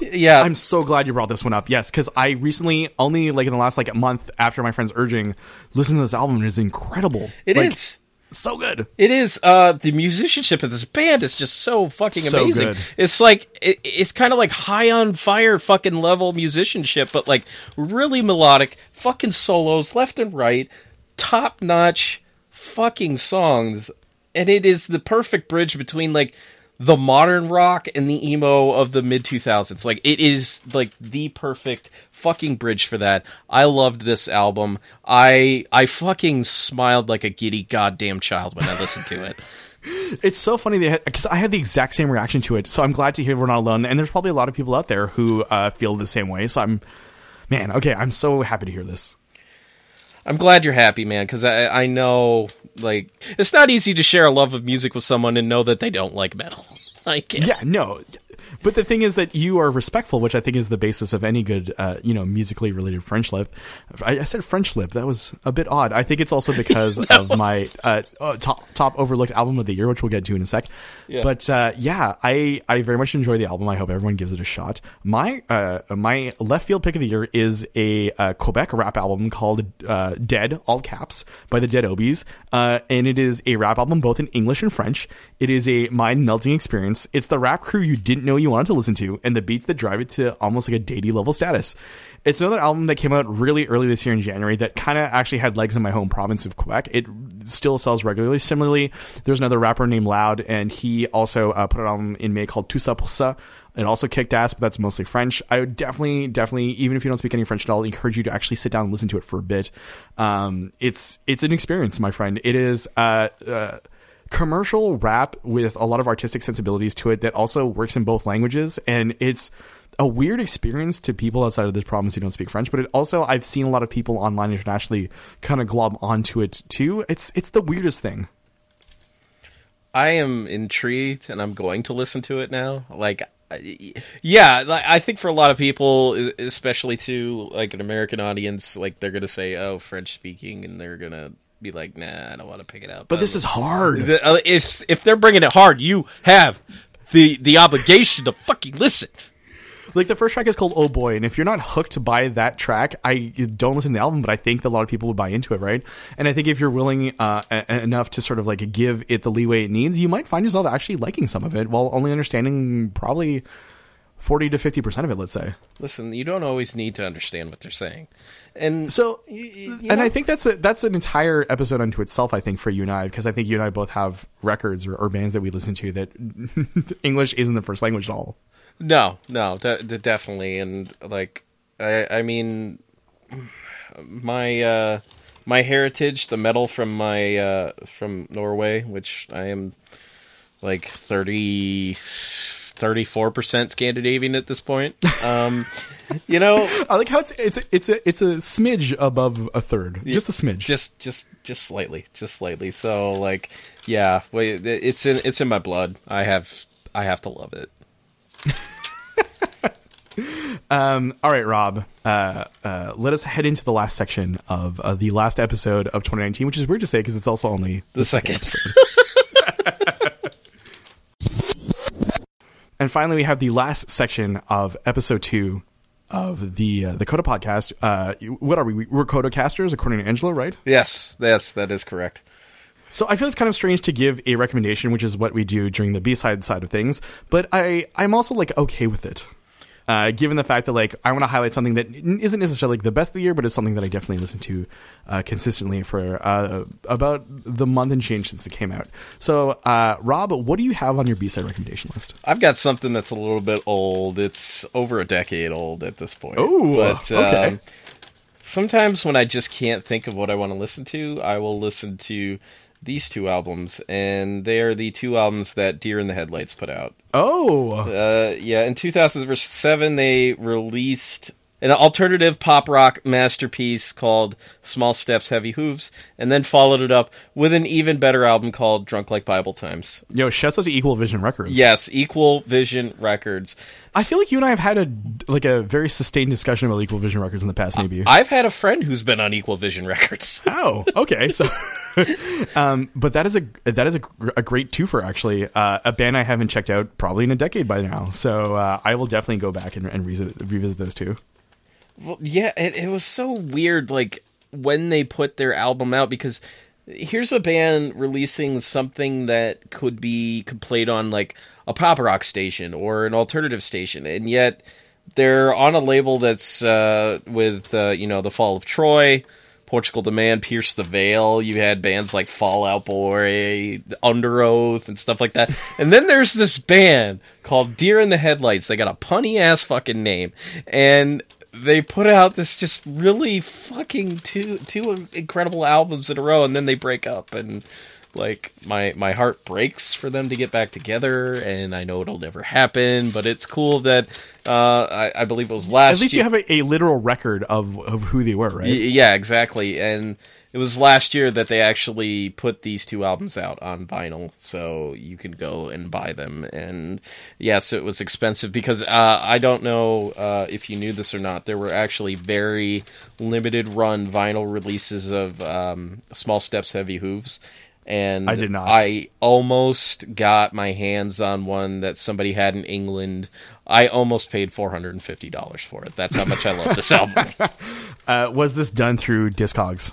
yeah. I'm so glad you brought this one up. Yes, because I recently, only like in the last like month, after my friend's urging, listened to this album, and it's incredible. It is. So good. It is. The musicianship of this band is just so fucking amazing. Good. It's like, it's kind of like high on fire fucking level musicianship, but like really melodic fucking solos left and right, top notch fucking songs. And it is the perfect bridge between like the modern rock and the emo of the mid 2000s. Like, it is like the perfect fucking bridge for that. I loved this album. I fucking smiled like a giddy goddamn child when I listened to it. It's so funny because I had the exact same reaction to it. So I'm glad to hear we're not alone. And there's probably a lot of people out there who feel the same way. So I'm so happy to hear this. I'm glad you're happy, man, because I know, like, it's not easy to share a love of music with someone and know that they don't like metal. I can't. Yeah, no. But the thing is that you are respectful, which I think is the basis of any good, you know, musically related friendship. I said friendship. That was a bit odd. I think it's also because of my top overlooked album of the year, which we'll get to in a sec. Yeah. But I very much enjoy the album. I hope everyone gives it a shot. My my left field pick of the year is a Quebec rap album called Dead, all caps, by the Dead Obies. And it is a rap album both in English and French. It is a mind-melting experience. It's the rap crew you didn't know you you wanted to listen to and the beats that drive it to almost like a deity level status. It's another album that came out really early this year in January that kind of actually had legs in my home province of Quebec. It still sells regularly. Similarly, there's another rapper named Loud, and he also put an album in May called Tout ça pour ça. It also kicked ass, but that's mostly French. I would definitely, even if you don't speak any French at all, encourage you to actually sit down and listen to it for a bit. It's an experience, my friend. It is commercial rap with a lot of artistic sensibilities to it that also works in both languages, and it's a weird experience to people outside of this province who don't speak French. But it also, I've seen a lot of people online internationally kind of glob onto it too. It's the weirdest thing. I am intrigued, and I'm going to listen to it now. Yeah, I think for a lot of people, especially to like an American audience, like they're gonna say, "Oh, French speaking," and they're gonna be like, "Nah, I don't want to pick it up." But this is hard. If they're bringing it hard, you have the obligation to fucking listen. Like, the first track is called Oh Boy, and if you're not hooked by that track, I don't listen to the album, but I think that a lot of people would buy into it, right? And I think if you're willing enough to sort of, like, give it the leeway it needs, you might find yourself actually liking some of it while only understanding probably 40 to 50% of it, let's say. Listen, you don't always need to understand what they're saying. And so, you know. I think that's an entire episode unto itself, I think, for you and I, because I think you and I both have records or bands that we listen to that English isn't the first language at all. No, definitely, and like, I mean, my heritage, the metal from my from Norway, which I am like 34% Scandinavian at this point. You know, I like how it's a smidge above a third, just a smidge, just slightly. So like, yeah, it's in my blood. I have to love it. All right, Rob, let us head into the last section of the last episode of 2019, which is weird to say because it's also only the second episode. And finally, we have the last section of episode 2 of the Coda podcast. What are we? We're Coda casters, according to Angela, right? Yes, that is correct. So I feel it's kind of strange to give a recommendation, which is what we do during the B-side side of things, but I'm also like okay with it, given the fact that like I want to highlight something that isn't necessarily like the best of the year, but it's something that I definitely listen to consistently for about the month and change since it came out. So Rob, what do you have on your B-side recommendation list? I've got something that's a little bit old. It's over a decade old at this point. Oh, okay. Sometimes when I just can't think of what I want to listen to, I will listen to these two albums, and they are the two albums that Deer in the Headlights put out. In 2007 they released an alternative pop rock masterpiece called Small Steps, Heavy Hooves, and then followed it up with an even better album called Drunk Like Bible Times. Yo, shouts out to Equal Vision Records. Yes, Equal Vision Records. I feel like you and I have had a very sustained discussion about Equal Vision Records in the past, maybe. I've had a friend who's been on Equal Vision Records. Oh, okay, so... but that is a great twofer, actually. A band I haven't checked out probably in a decade by now, so I will definitely go back and revisit those two. Well, yeah, it was so weird, like when they put their album out, because here's a band releasing something that could be played on like a pop rock station or an alternative station, and yet they're on a label that's with The Fall of Troy, Portugal the Man, Pierce the Veil. You had bands like Fallout Boy, Under Oath, and stuff like that. And then there's this band called Deer in the Headlights. They got a punny ass fucking name, and they put out this just really fucking two incredible albums in a row, and then they break up, and like my heart breaks for them to get back together, and I know it'll never happen, but it's cool that I believe it was last year. At least you have a literal record of who they were, right? Yeah, exactly. And it was last year that they actually put these two albums out on vinyl, so you can go and buy them. And yes, it was expensive because I don't know if you knew this or not, there were actually very limited run vinyl releases of Small Steps, Heavy Hooves. And I did not. I almost got my hands on one that somebody had in England. I almost paid $450 for it. That's how much I love this album. Was this done through Discogs?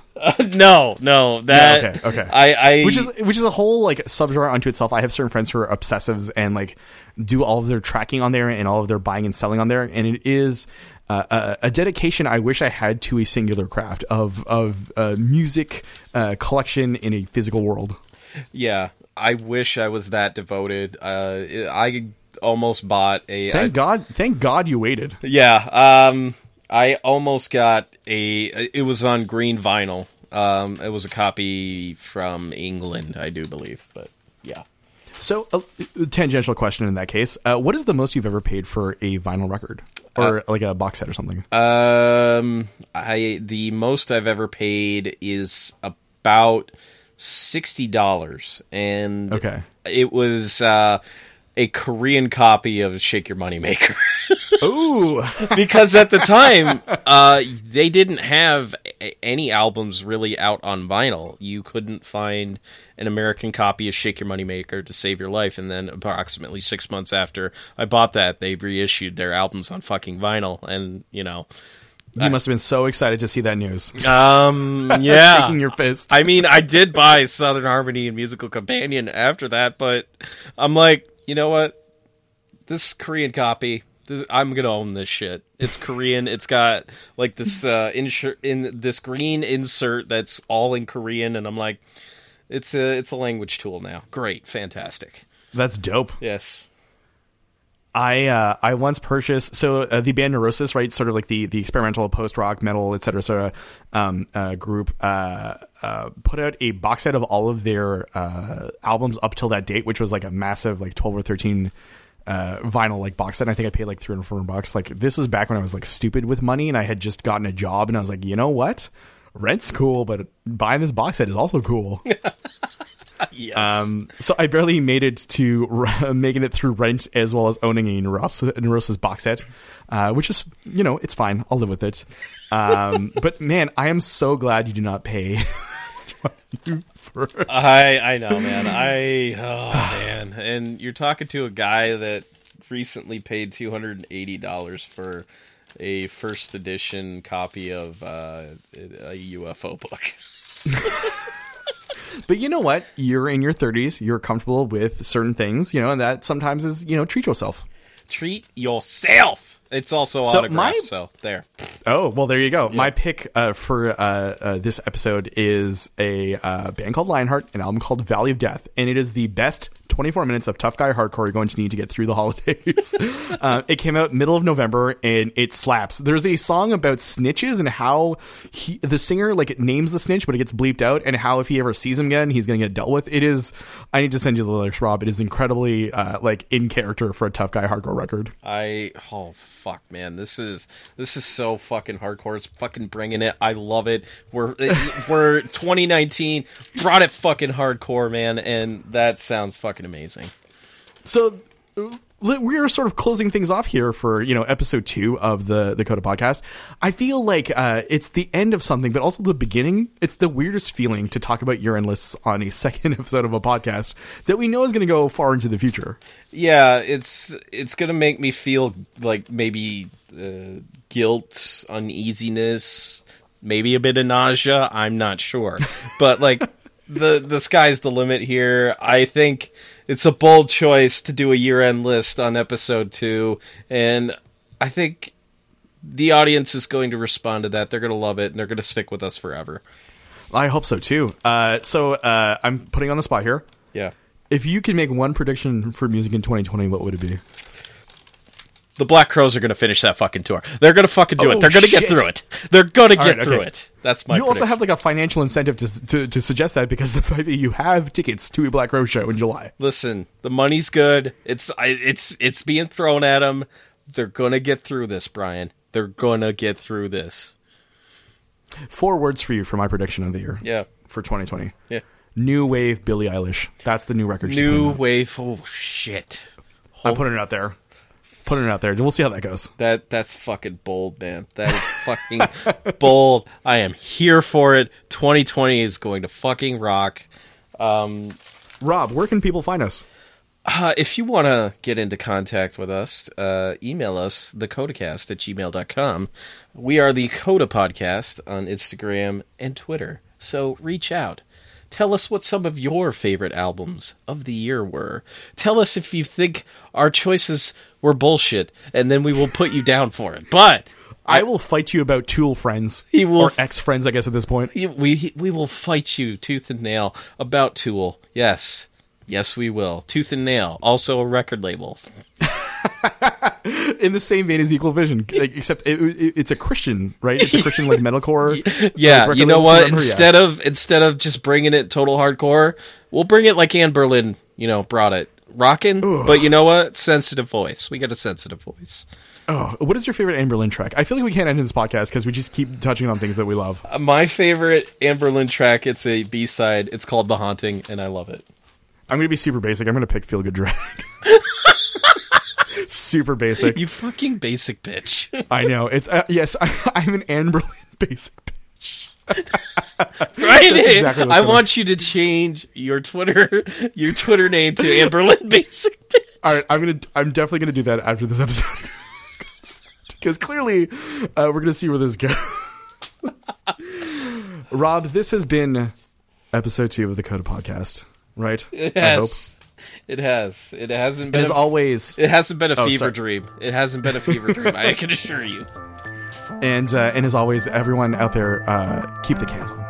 No. Okay. Which is a whole like subgenre unto itself. I have certain friends who are obsessives and like do all of their tracking on there and all of their buying and selling on there, and it is a dedication I wish I had to a singular craft of music collection in a physical world. Yeah, I wish I was that devoted. I almost bought a... Thank God you waited. Yeah, I almost got a... It was on green vinyl. It was a copy from England, I do believe, but yeah. So, a tangential question in that case. What is the most you've ever paid for a vinyl record? Or like a box set or something? The most I've ever paid is about $60. And it was a Korean copy of Shake Your Money Maker. Ooh! Because at the time, they didn't have any albums really out on vinyl. You couldn't find an American copy of Shake Your Money Maker to save your life. And then approximately 6 months after I bought that, they reissued their albums on fucking vinyl. And, you know... You must have been so excited to see that news. Yeah. Shaking your fist. I mean, I did buy Southern Harmony and Musical Companion after that, but I'm like, you know what? This Korean copy... I'm gonna own this shit. It's Korean. It's got like this this green insert that's all in Korean, and I'm like, it's a language tool now. Great, fantastic. That's dope. Yes. I once purchased the band Neurosis, right? Sort of like the experimental post rock metal, etc. Group put out a box set of all of their albums up till that date, which was like a massive like 12 or 13. Vinyl like box set, and I think I paid like $304. Like, this was back when I was like stupid with money and I had just gotten a job, and I was like, you know what, rent's cool, but buying this box set is also cool. Yes. So I barely made it to making it through rent as well as owning a Neurosis box set, which is, you know, it's fine, I'll live with it. But man, I am so glad you do not pay. I know, man. Man, and you're talking to a guy that recently paid $280 for a first edition copy of a UFO book. But you know what? You're in your 30s. You're comfortable with certain things, you know, and that sometimes is, you know, treat yourself. Treat yourself. It's also autographed, so there. Oh, well, there you go. Yeah. My pick for this episode is a band called Lionheart, an album called Valley of Death, and it is the best 24 minutes of tough guy hardcore you're going to need to get through the holidays. It came out middle of November, and it slaps. There's a song about snitches and how the singer like names the snitch, but it gets bleeped out, and how if he ever sees him again, he's going to get dealt with. It is... I need to send you the lyrics, Rob. It is incredibly like in character for a tough guy hardcore record. Fuck, man, this is so fucking hardcore. It's fucking bringing it. I love it. We're 2019, brought it fucking hardcore, man, and that sounds fucking amazing. So we are sort of closing things off here for, you know, episode 2 of the Coda podcast. I feel like it's the end of something, but also the beginning. It's the weirdest feeling to talk about urine lists on a second episode of a podcast that we know is going to go far into the future. Yeah, it's going to make me feel like maybe guilt, uneasiness, maybe a bit of nausea. I'm not sure. But, like, the sky's the limit here. I think it's a bold choice to do a year-end list on episode 2. And I think the audience is going to respond to that. They're going to love it, and they're going to stick with us forever. I hope so, too. So I'm putting on the spot here. Yeah. If you could make one prediction for music in 2020, what would it be? The Black Crowes are going to finish that fucking tour. They're going to fucking do it. They're going to get through it. They're going to get through it. That's my prediction. You also have like a financial incentive to suggest that, because the fact that you have tickets to a Black Crowes show in July. Listen, the money's good. It's being thrown at them. They're going to get through this, Brian. They're going to get through this. 4 words for you for my prediction of the year. Yeah. For 2020. Yeah. New wave Billie Eilish. That's the new record. New wave. Oh, shit. I'm putting it out there. We'll see how that goes. That's fucking bold, man. That is fucking bold. I am here for it. 2020 is going to fucking rock. Rob, where can people find us? If you want to get into contact with us, email us, thecodacast@gmail.com. We are the Coda Podcast on Instagram and Twitter, so reach out. Tell us what some of your favorite albums of the year were. Tell us if you think our choices were bullshit, and then we will put you down for it. But I will fight you about Tool friends. He will, or ex-friends, I guess, at this point. We will fight you tooth and nail about Tool. Yes. Yes, we will. Tooth and Nail, also a record label. In the same vein as Equal Vision, except it's a Christian, right? It's a Christian, like, metalcore. Yeah, like, you know what? Instead of just bringing it total hardcore, we'll bring it like Anberlin, brought it. Rockin', but you know what? Sensitive voice. We got a sensitive voice. Oh, what is your favorite Anberlin track? I feel like we can't end this podcast because we just keep touching on things that we love. My favorite Anberlin track, it's a B-side. It's called The Haunting, and I love it. I'm going to be super basic. I'm going to pick Feel Good Drag. Super basic. You fucking basic bitch. I know. It's yes, I'm an Anberlin basic bitch. Right. Exactly. I want you to change your Twitter name to Anberlin basic bitch. All right, I'm definitely going to do that after this episode. Cuz clearly we're going to see where this goes. Rob, this has been episode 2 of the Coda Podcast. Right? It has. I hope. It has. It hasn't been. As always. It hasn't been a fever dream. It hasn't been a fever dream. I can assure you. And as always, everyone out there, keep the cans on.